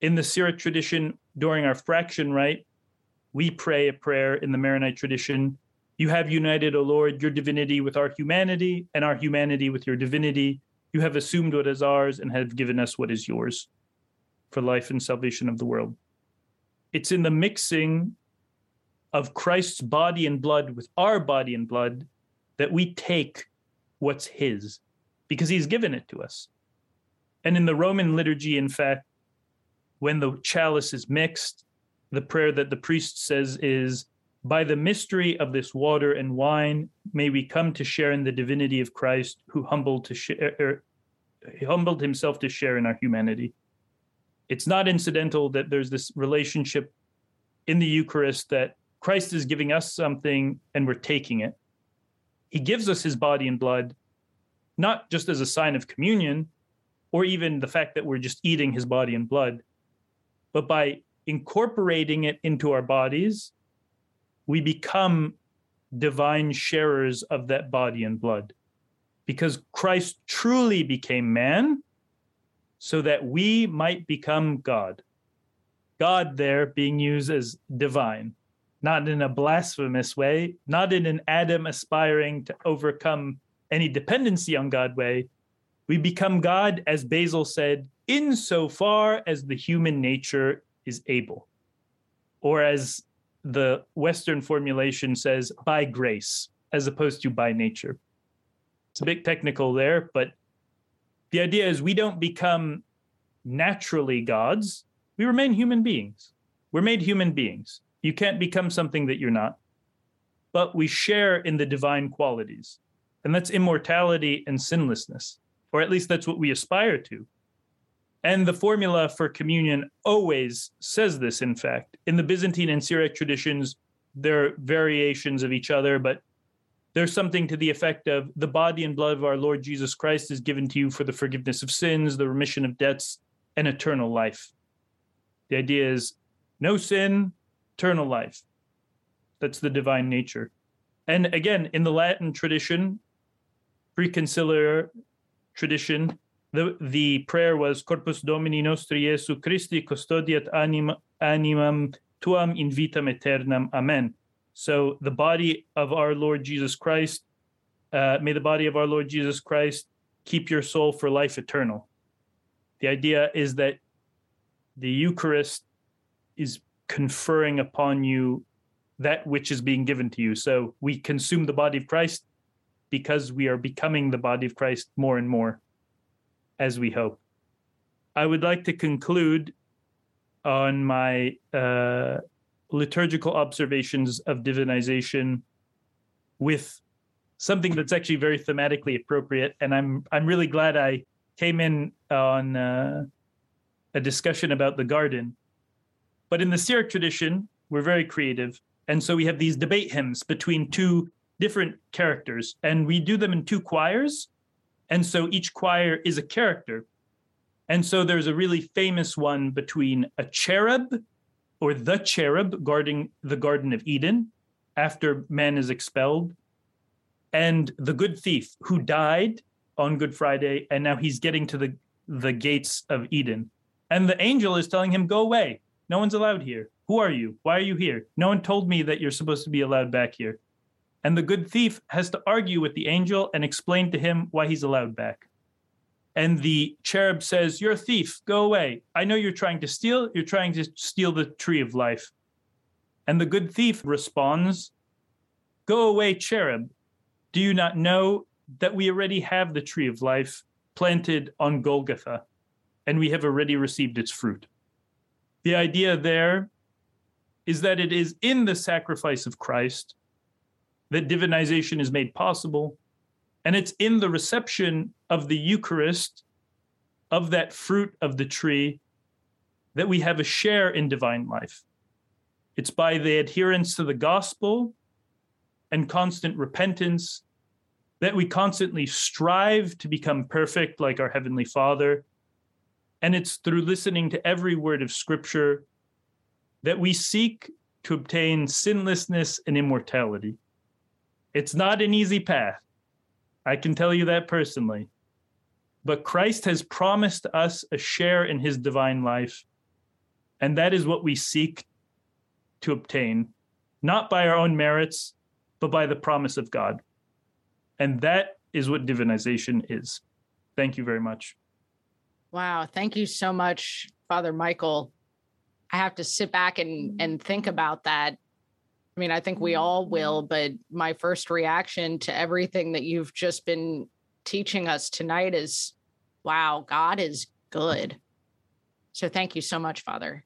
In the Syriac tradition, during our fraction rite, we pray a prayer in the Maronite tradition. You have united, O Lord, your divinity with our humanity, and our humanity with your divinity. You have assumed what is ours and have given us what is yours for life and salvation of the world. It's in the mixing of Christ's body and blood with our body and blood that we take what's his, because he's given it to us. And in the Roman liturgy, in fact, when the chalice is mixed, the prayer that the priest says is, by the mystery of this water and wine, may we come to share in the divinity of Christ, who humbled to share, humbled himself to share in our humanity. It's not incidental that there's this relationship in the Eucharist that Christ is giving us something and we're taking it. He gives us his body and blood, not just as a sign of communion, or even the fact that we're just eating his body and blood, but by incorporating it into our bodies, we become divine sharers of that body and blood, because Christ truly became man so that we might become God. God there being used as divine, not in a blasphemous way, not in an Adam aspiring to overcome any dependency on God way. We become God, as Basil said, insofar as the human nature is able, or as the Western formulation says, by grace, as opposed to by nature. It's a bit technical there, but the idea is we don't become naturally gods. We remain human beings. We're made human beings. You can't become something that you're not, but we share in the divine qualities, and that's immortality and sinlessness, or at least that's what we aspire to. And the formula for communion always says this, in fact. In the Byzantine and Syriac traditions, there are variations of each other, but there's something to the effect of the body and blood of our Lord Jesus Christ is given to you for the forgiveness of sins, the remission of debts, and eternal life. The idea is no sin, eternal life. That's the divine nature. And again, in the Latin tradition, preconciliar tradition, the, the prayer was Corpus Domini nostri Iesu Christi custodiat anim, animam tuam in vitam aeternam. Amen. So the body of our Lord Jesus Christ, uh, may the body of our Lord Jesus Christ keep your soul for life eternal. The idea is that the Eucharist is conferring upon you that which is being given to you. So we consume the body of Christ because we are becoming the body of Christ more and more, as we hope. I would like to conclude on my uh, liturgical observations of divinization with something that's actually very thematically appropriate. And I'm I'm really glad I came in on uh, a discussion about the garden. But in the Syriac tradition, we're very creative. And so we have these debate hymns between two different characters, and we do them in two choirs. And so each choir is a character. And so there's a really famous one between a cherub, or the cherub guarding the Garden of Eden after man is expelled, and the good thief who died on Good Friday, and now he's getting to the, the gates of Eden. And the angel is telling him, go away. No one's allowed here. Who are you? Why are you here? No one told me that you're supposed to be allowed back here. And the good thief has to argue with the angel and explain to him why he's allowed back. And the cherub says, you're a thief, go away. I know you're trying to steal. You're trying to steal the tree of life. And the good thief responds, go away, cherub. Do you not know that we already have the tree of life planted on Golgotha, and we have already received its fruit? The idea there is that it is in the sacrifice of Christ that divinization is made possible, and it's in the reception of the Eucharist, of that fruit of the tree, that we have a share in divine life. It's by the adherence to the gospel and constant repentance that we constantly strive to become perfect like our Heavenly Father, and it's through listening to every word of Scripture that we seek to obtain sinlessness and immortality. It's not an easy path. I can tell you that personally. But Christ has promised us a share in his divine life, and that is what we seek to obtain, not by our own merits, but by the promise of God. And that is what divinization is. Thank you very much. Wow. Thank you so much, Father Michael. I have to sit back and, and think about that. I mean, I think we all will, but my first reaction to everything that you've just been teaching us tonight is, wow, God is good. So thank you so much, Father.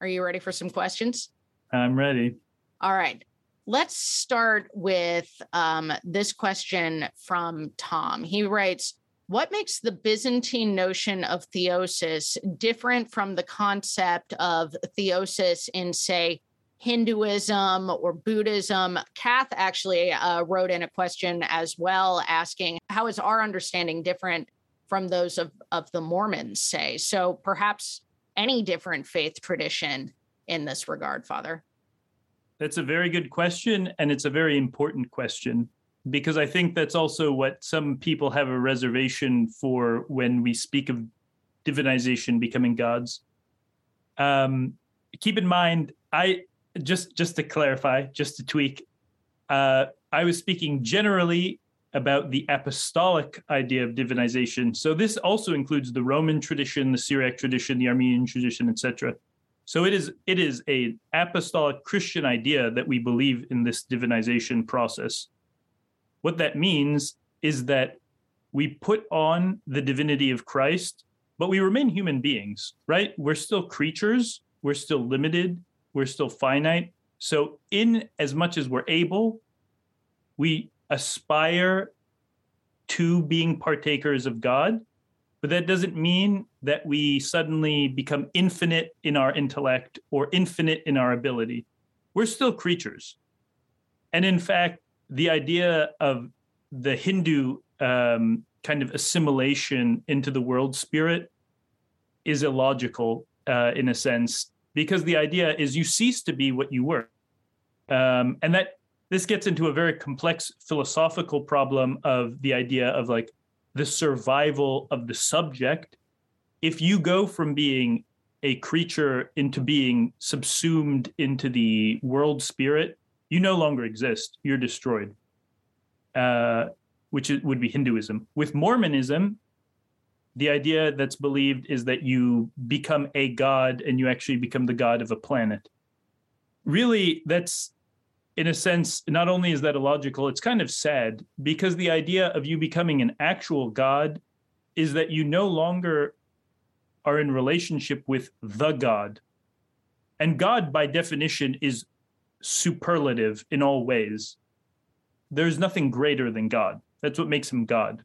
Are you ready for some questions? I'm ready. All right. Let's start with um, this question from Tom. He writes, what makes the Byzantine notion of theosis different from the concept of theosis in, say, Hinduism or Buddhism? Kath actually uh, wrote in a question as well, asking, how is our understanding different from those of, of the Mormons, say. So perhaps any different faith tradition in this regard, Father? That's a very good question, and it's a very important question, because I think that's also what some people have a reservation for when we speak of divinization becoming gods. Um, keep in mind, I just just to clarify, just to tweak, uh, I was speaking generally about the apostolic idea of divinization. So this also includes the Roman tradition, the Syriac tradition, the Armenian tradition, et cetera. So it is it is an apostolic Christian idea that we believe in this divinization process. What that means is that we put on the divinity of Christ, but we remain human beings, right? We're still creatures. We're still limited. We're still finite. So in as much as we're able, we aspire to being partakers of God, but that doesn't mean that we suddenly become infinite in our intellect or infinite in our ability. We're still creatures. And in fact, the idea of the Hindu um, kind of assimilation into the world spirit is illogical uh, in a sense, because the idea is you cease to be what you were. Um, and that this gets into a very complex philosophical problem of the idea of like the survival of the subject. If you go from being a creature into being subsumed into the world spirit, you no longer exist. You're destroyed, uh, which is, would be Hinduism. With Mormonism, the idea that's believed is that you become a god and you actually become the god of a planet. Really, that's, in a sense, not only is that illogical, it's kind of sad, because the idea of you becoming an actual god is that you no longer are in relationship with the God. And God, by definition, is superlative in all ways. There's nothing greater than God. That's what makes him God.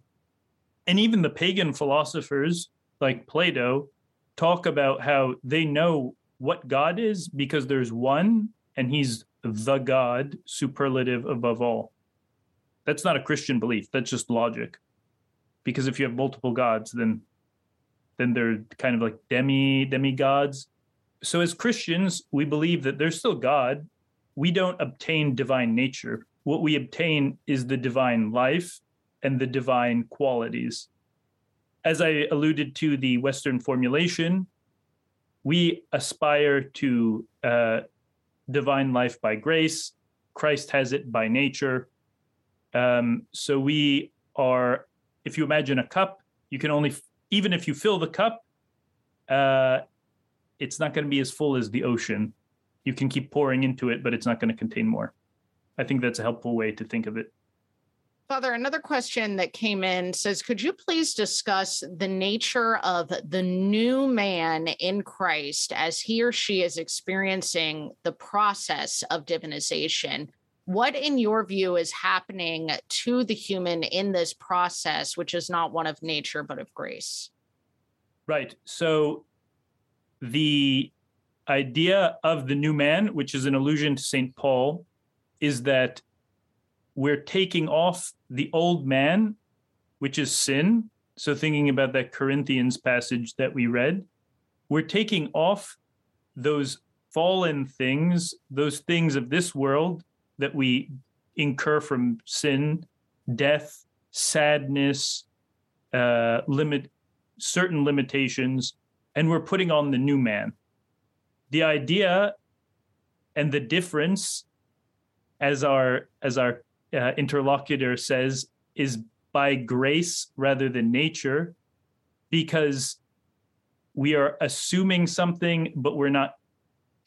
And even the pagan philosophers like Plato talk about how they know what God is because there's one, and he's the God, superlative above all. That's not a Christian belief. That's just logic. Because if you have multiple gods, then then they're kind of like demi demigods. So as Christians, we believe that there's still God. We don't obtain divine nature. What we obtain is the divine life and the divine qualities. As I alluded to the Western formulation, we aspire to uh, divine life by grace. Christ has it by nature. Um, so we are, if you imagine a cup, you can only, even if you fill the cup, uh, it's not going to be as full as the ocean. You can keep pouring into it, but it's not going to contain more. I think that's a helpful way to think of it. Father, another question that came in says, could you please discuss the nature of the new man in Christ as he or she is experiencing the process of divinization? What, in your view, is happening to the human in this process, which is not one of nature, but of grace? Right. So the idea of the new man, which is an allusion to Saint Paul, is that we're taking off the old man, which is sin. So thinking about that Corinthians passage that we read, we're taking off those fallen things, those things of this world that we incur from sin, death, sadness, uh, limit, certain limitations, and we're putting on the new man. The idea and the difference, as our as our Uh, interlocutor says, is by grace rather than nature, because we are assuming something, but we're not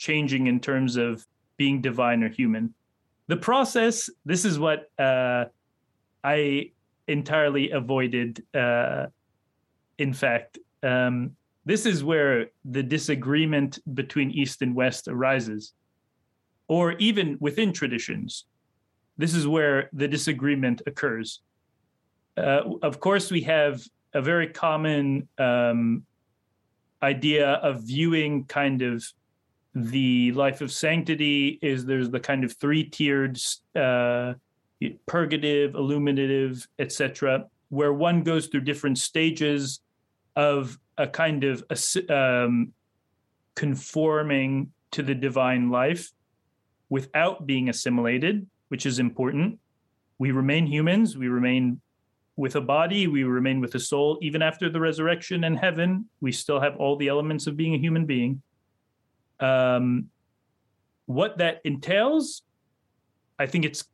changing in terms of being divine or human. The process, this is what uh, I entirely avoided, uh, in fact. Um, this is where the disagreement between East and West arises, or even within traditions. This is where the disagreement occurs. Uh, of course, we have a very common um, idea of viewing kind of the life of sanctity is there's the kind of three-tiered uh, purgative, illuminative, et cetera. where one goes through different stages of a kind of um, conforming to the divine life without being assimilated, which is important. We remain humans, we remain with a body, we remain with a soul. Even after the resurrection and heaven, we still have all the elements of being a human being. Um, what that entails, I think it's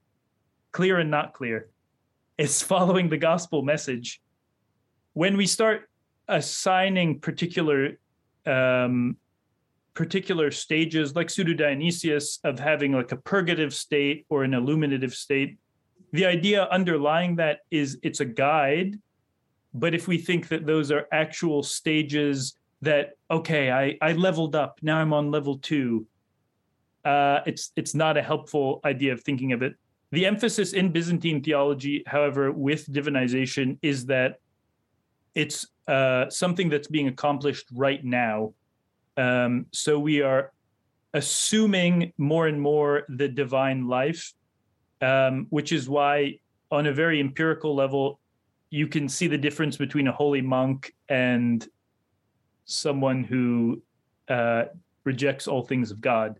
clear and not clear. It's following the gospel message. When we start assigning particular um, particular stages, like Pseudo-Dionysius, of having like a purgative state or an illuminative state, the idea underlying that is it's a guide. But if we think that those are actual stages that, okay, I, I leveled up, now I'm on level two, uh, it's it's not a helpful idea of thinking of it. The emphasis in Byzantine theology, however, with divinization is that it's uh, something that's being accomplished right now. Um, so we are assuming more and more the divine life, um, which is why on a very empirical level, you can see the difference between a holy monk and someone who uh, rejects all things of God.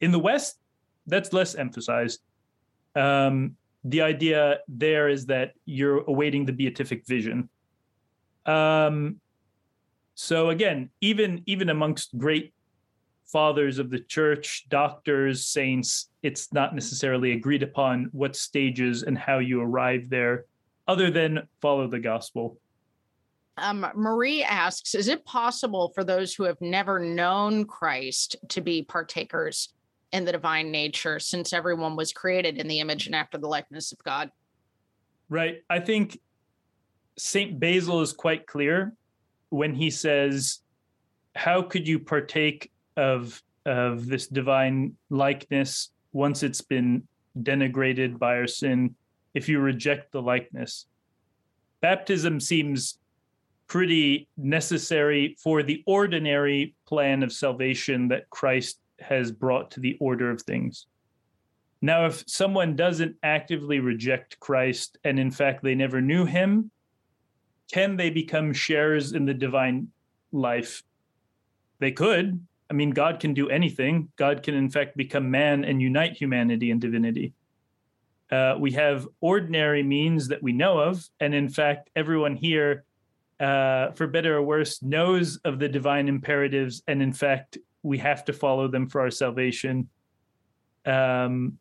In the West, that's less emphasized. Um, the idea there is that you're awaiting the beatific vision. Um, so again, even, even amongst great fathers of the church, doctors, saints, it's not necessarily agreed upon what stages and how you arrive there, other than follow the gospel. Um, Marie asks, is it possible for those who have never known Christ to be partakers in the divine nature, since everyone was created in the image and after the likeness of God? Right. I think Saint Basil is quite clear when he says, how could you partake of, of this divine likeness once it's been denigrated by our sin if you reject the likeness? Baptism seems pretty necessary for the ordinary plan of salvation that Christ has brought to the order of things. Now, if someone doesn't actively reject Christ, and in fact they never knew him, can they become sharers in the divine life? They could. I mean, God can do anything. God can, in fact, become man and unite humanity and divinity. Uh, we have ordinary means that we know of. And in fact, everyone here, uh, for better or worse, knows of the divine imperatives. And in fact, we have to follow them for our salvation. Um,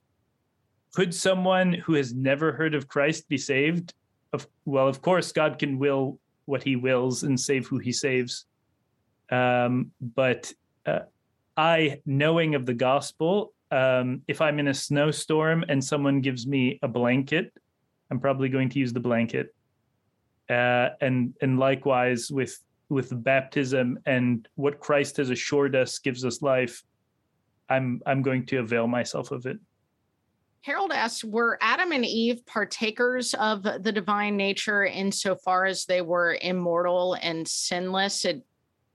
could someone who has never heard of Christ be saved? Of, well, of course, God can will what he wills and save who he saves. Um, but uh, I, knowing of the gospel, um, if I'm in a snowstorm and someone gives me a blanket, I'm probably going to use the blanket. Uh, and and likewise with with baptism and what Christ has assured us gives us life, I'm I'm going to avail myself of it. Harold asks, were Adam and Eve partakers of the divine nature insofar as they were immortal and sinless? It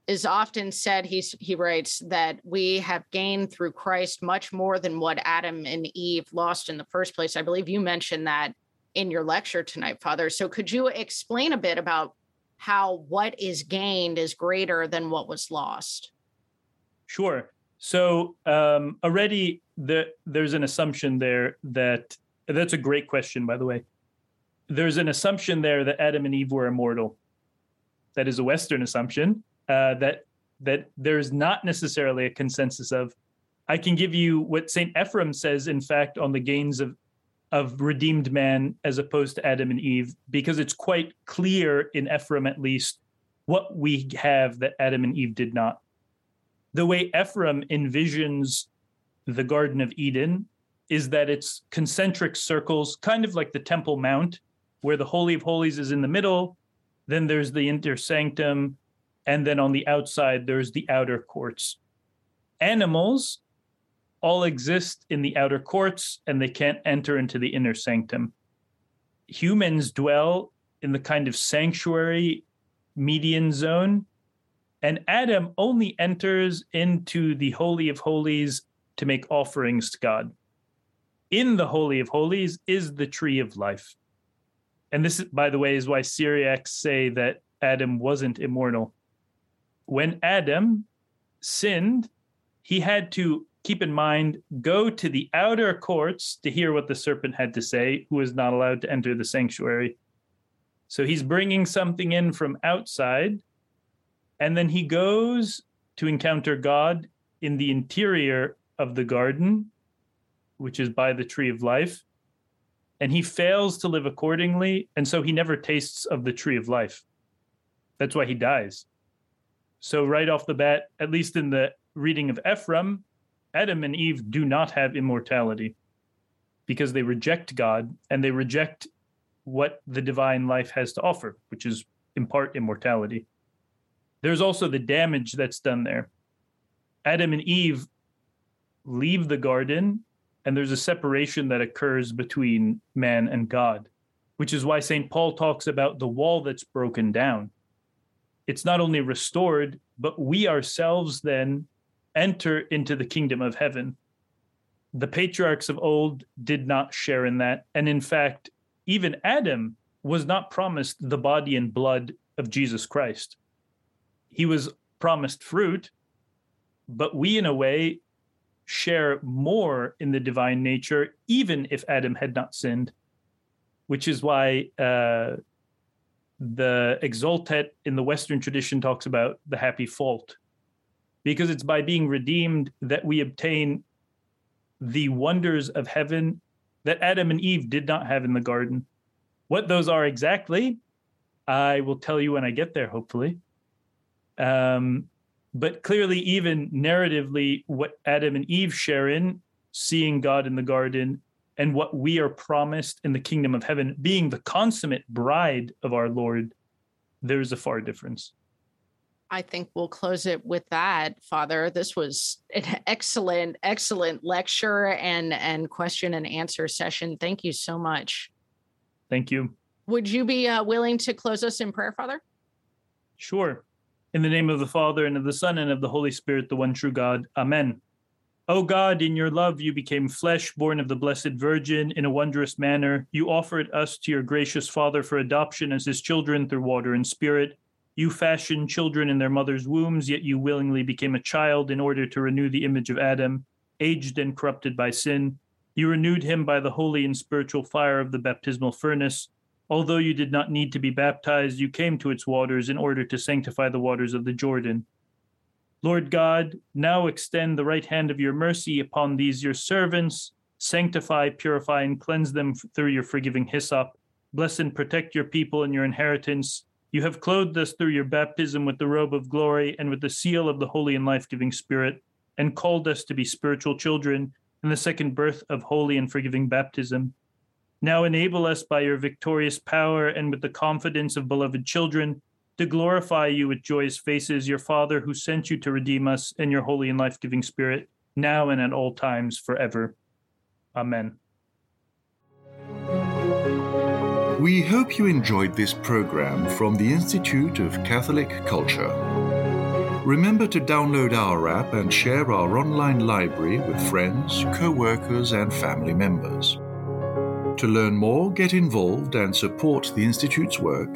is often said, he, he writes, that we have gained through Christ much more than what Adam and Eve lost in the first place. I believe you mentioned that in your lecture tonight, Father. So could you explain a bit about how what is gained is greater than what was lost? Sure. So um, already the, there's an assumption there that, that's a great question, by the way. There's an assumption there that Adam and Eve were immortal. That is a Western assumption uh, that that there's not necessarily a consensus of. I can give you what Saint Ephraim says, in fact, on the gains of, of redeemed man as opposed to Adam and Eve, because it's quite clear in Ephraim, at least, what we have that Adam and Eve did not. The way Ephraim envisions the Garden of Eden is that it's concentric circles, kind of like the Temple Mount, where the Holy of Holies is in the middle, then there's the inter sanctum, and then on the outside, there's the outer courts. Animals all exist in the outer courts, and they can't enter into the inner sanctum. Humans dwell in the kind of sanctuary median zone, and Adam only enters into the Holy of Holies to make offerings to God. In the Holy of Holies is the tree of life. and this, by the way, is why Syriacs say that Adam wasn't immortal. When Adam sinned, he had to, keep in mind, go to the outer courts to hear what the serpent had to say, who was not allowed to enter the sanctuary. So he's bringing something in from outside, and then he goes to encounter God in the interior of the garden, which is by the tree of life, and he fails to live accordingly, and so he never tastes of the tree of life. That's why he dies. So right off the bat, at least in the reading of Ephraim, Adam and Eve do not have immortality because they reject God and they reject what the divine life has to offer, which is in part immortality. There's also the damage that's done there. Adam and Eve leave the garden, and there's a separation that occurs between man and God, which is why Saint Paul talks about the wall that's broken down. It's not only restored, but we ourselves then enter into the kingdom of heaven. The patriarchs of old did not share in that. And in fact, even Adam was not promised the body and blood of Jesus Christ. He was promised fruit, but we, in a way, share more in the divine nature, even if Adam had not sinned, which is why uh, the Exultet in the Western tradition talks about the happy fault, because it's by being redeemed that we obtain the wonders of heaven that Adam and Eve did not have in the garden. What those are exactly, I will tell you when I get there, hopefully. Um, but clearly, even narratively, what Adam and Eve share in, seeing God in the garden, and what we are promised in the kingdom of heaven, being the consummate bride of our Lord, there's a far difference. I think we'll close it with that, Father. This was an excellent, excellent lecture and, and question and answer session. Thank you so much. Thank you. Would you be uh, willing to close us in prayer, Father? Sure. In the name of the Father, and of the Son, and of the Holy Spirit, the one true God. Amen. O God, in your love you became flesh, born of the Blessed Virgin, in a wondrous manner. You offered us to your gracious Father for adoption as his children through water and spirit. You fashioned children in their mother's wombs, yet you willingly became a child in order to renew the image of Adam, aged and corrupted by sin. You renewed him by the holy and spiritual fire of the baptismal furnace. Although you did not need to be baptized, you came to its waters in order to sanctify the waters of the Jordan. Lord God, now extend the right hand of your mercy upon these your servants. Sanctify, purify, and cleanse them through your forgiving hyssop. Bless and protect your people and your inheritance. You have clothed us through your baptism with the robe of glory and with the seal of the holy and life-giving Spirit, and called us to be spiritual children in the second birth of holy and forgiving baptism. Now enable us by your victorious power and with the confidence of beloved children to glorify you with joyous faces, your Father who sent you to redeem us, and your holy and life-giving Spirit, now and at all times forever. Amen. We hope you enjoyed this program from the Institute of Catholic Culture. Remember to download our app and share our online library with friends, co-workers, and family members. To learn more, get involved, and support the Institute's work,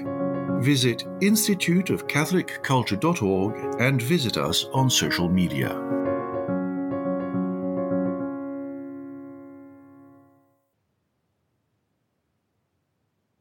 visit institute of catholic culture dot org and visit us on social media.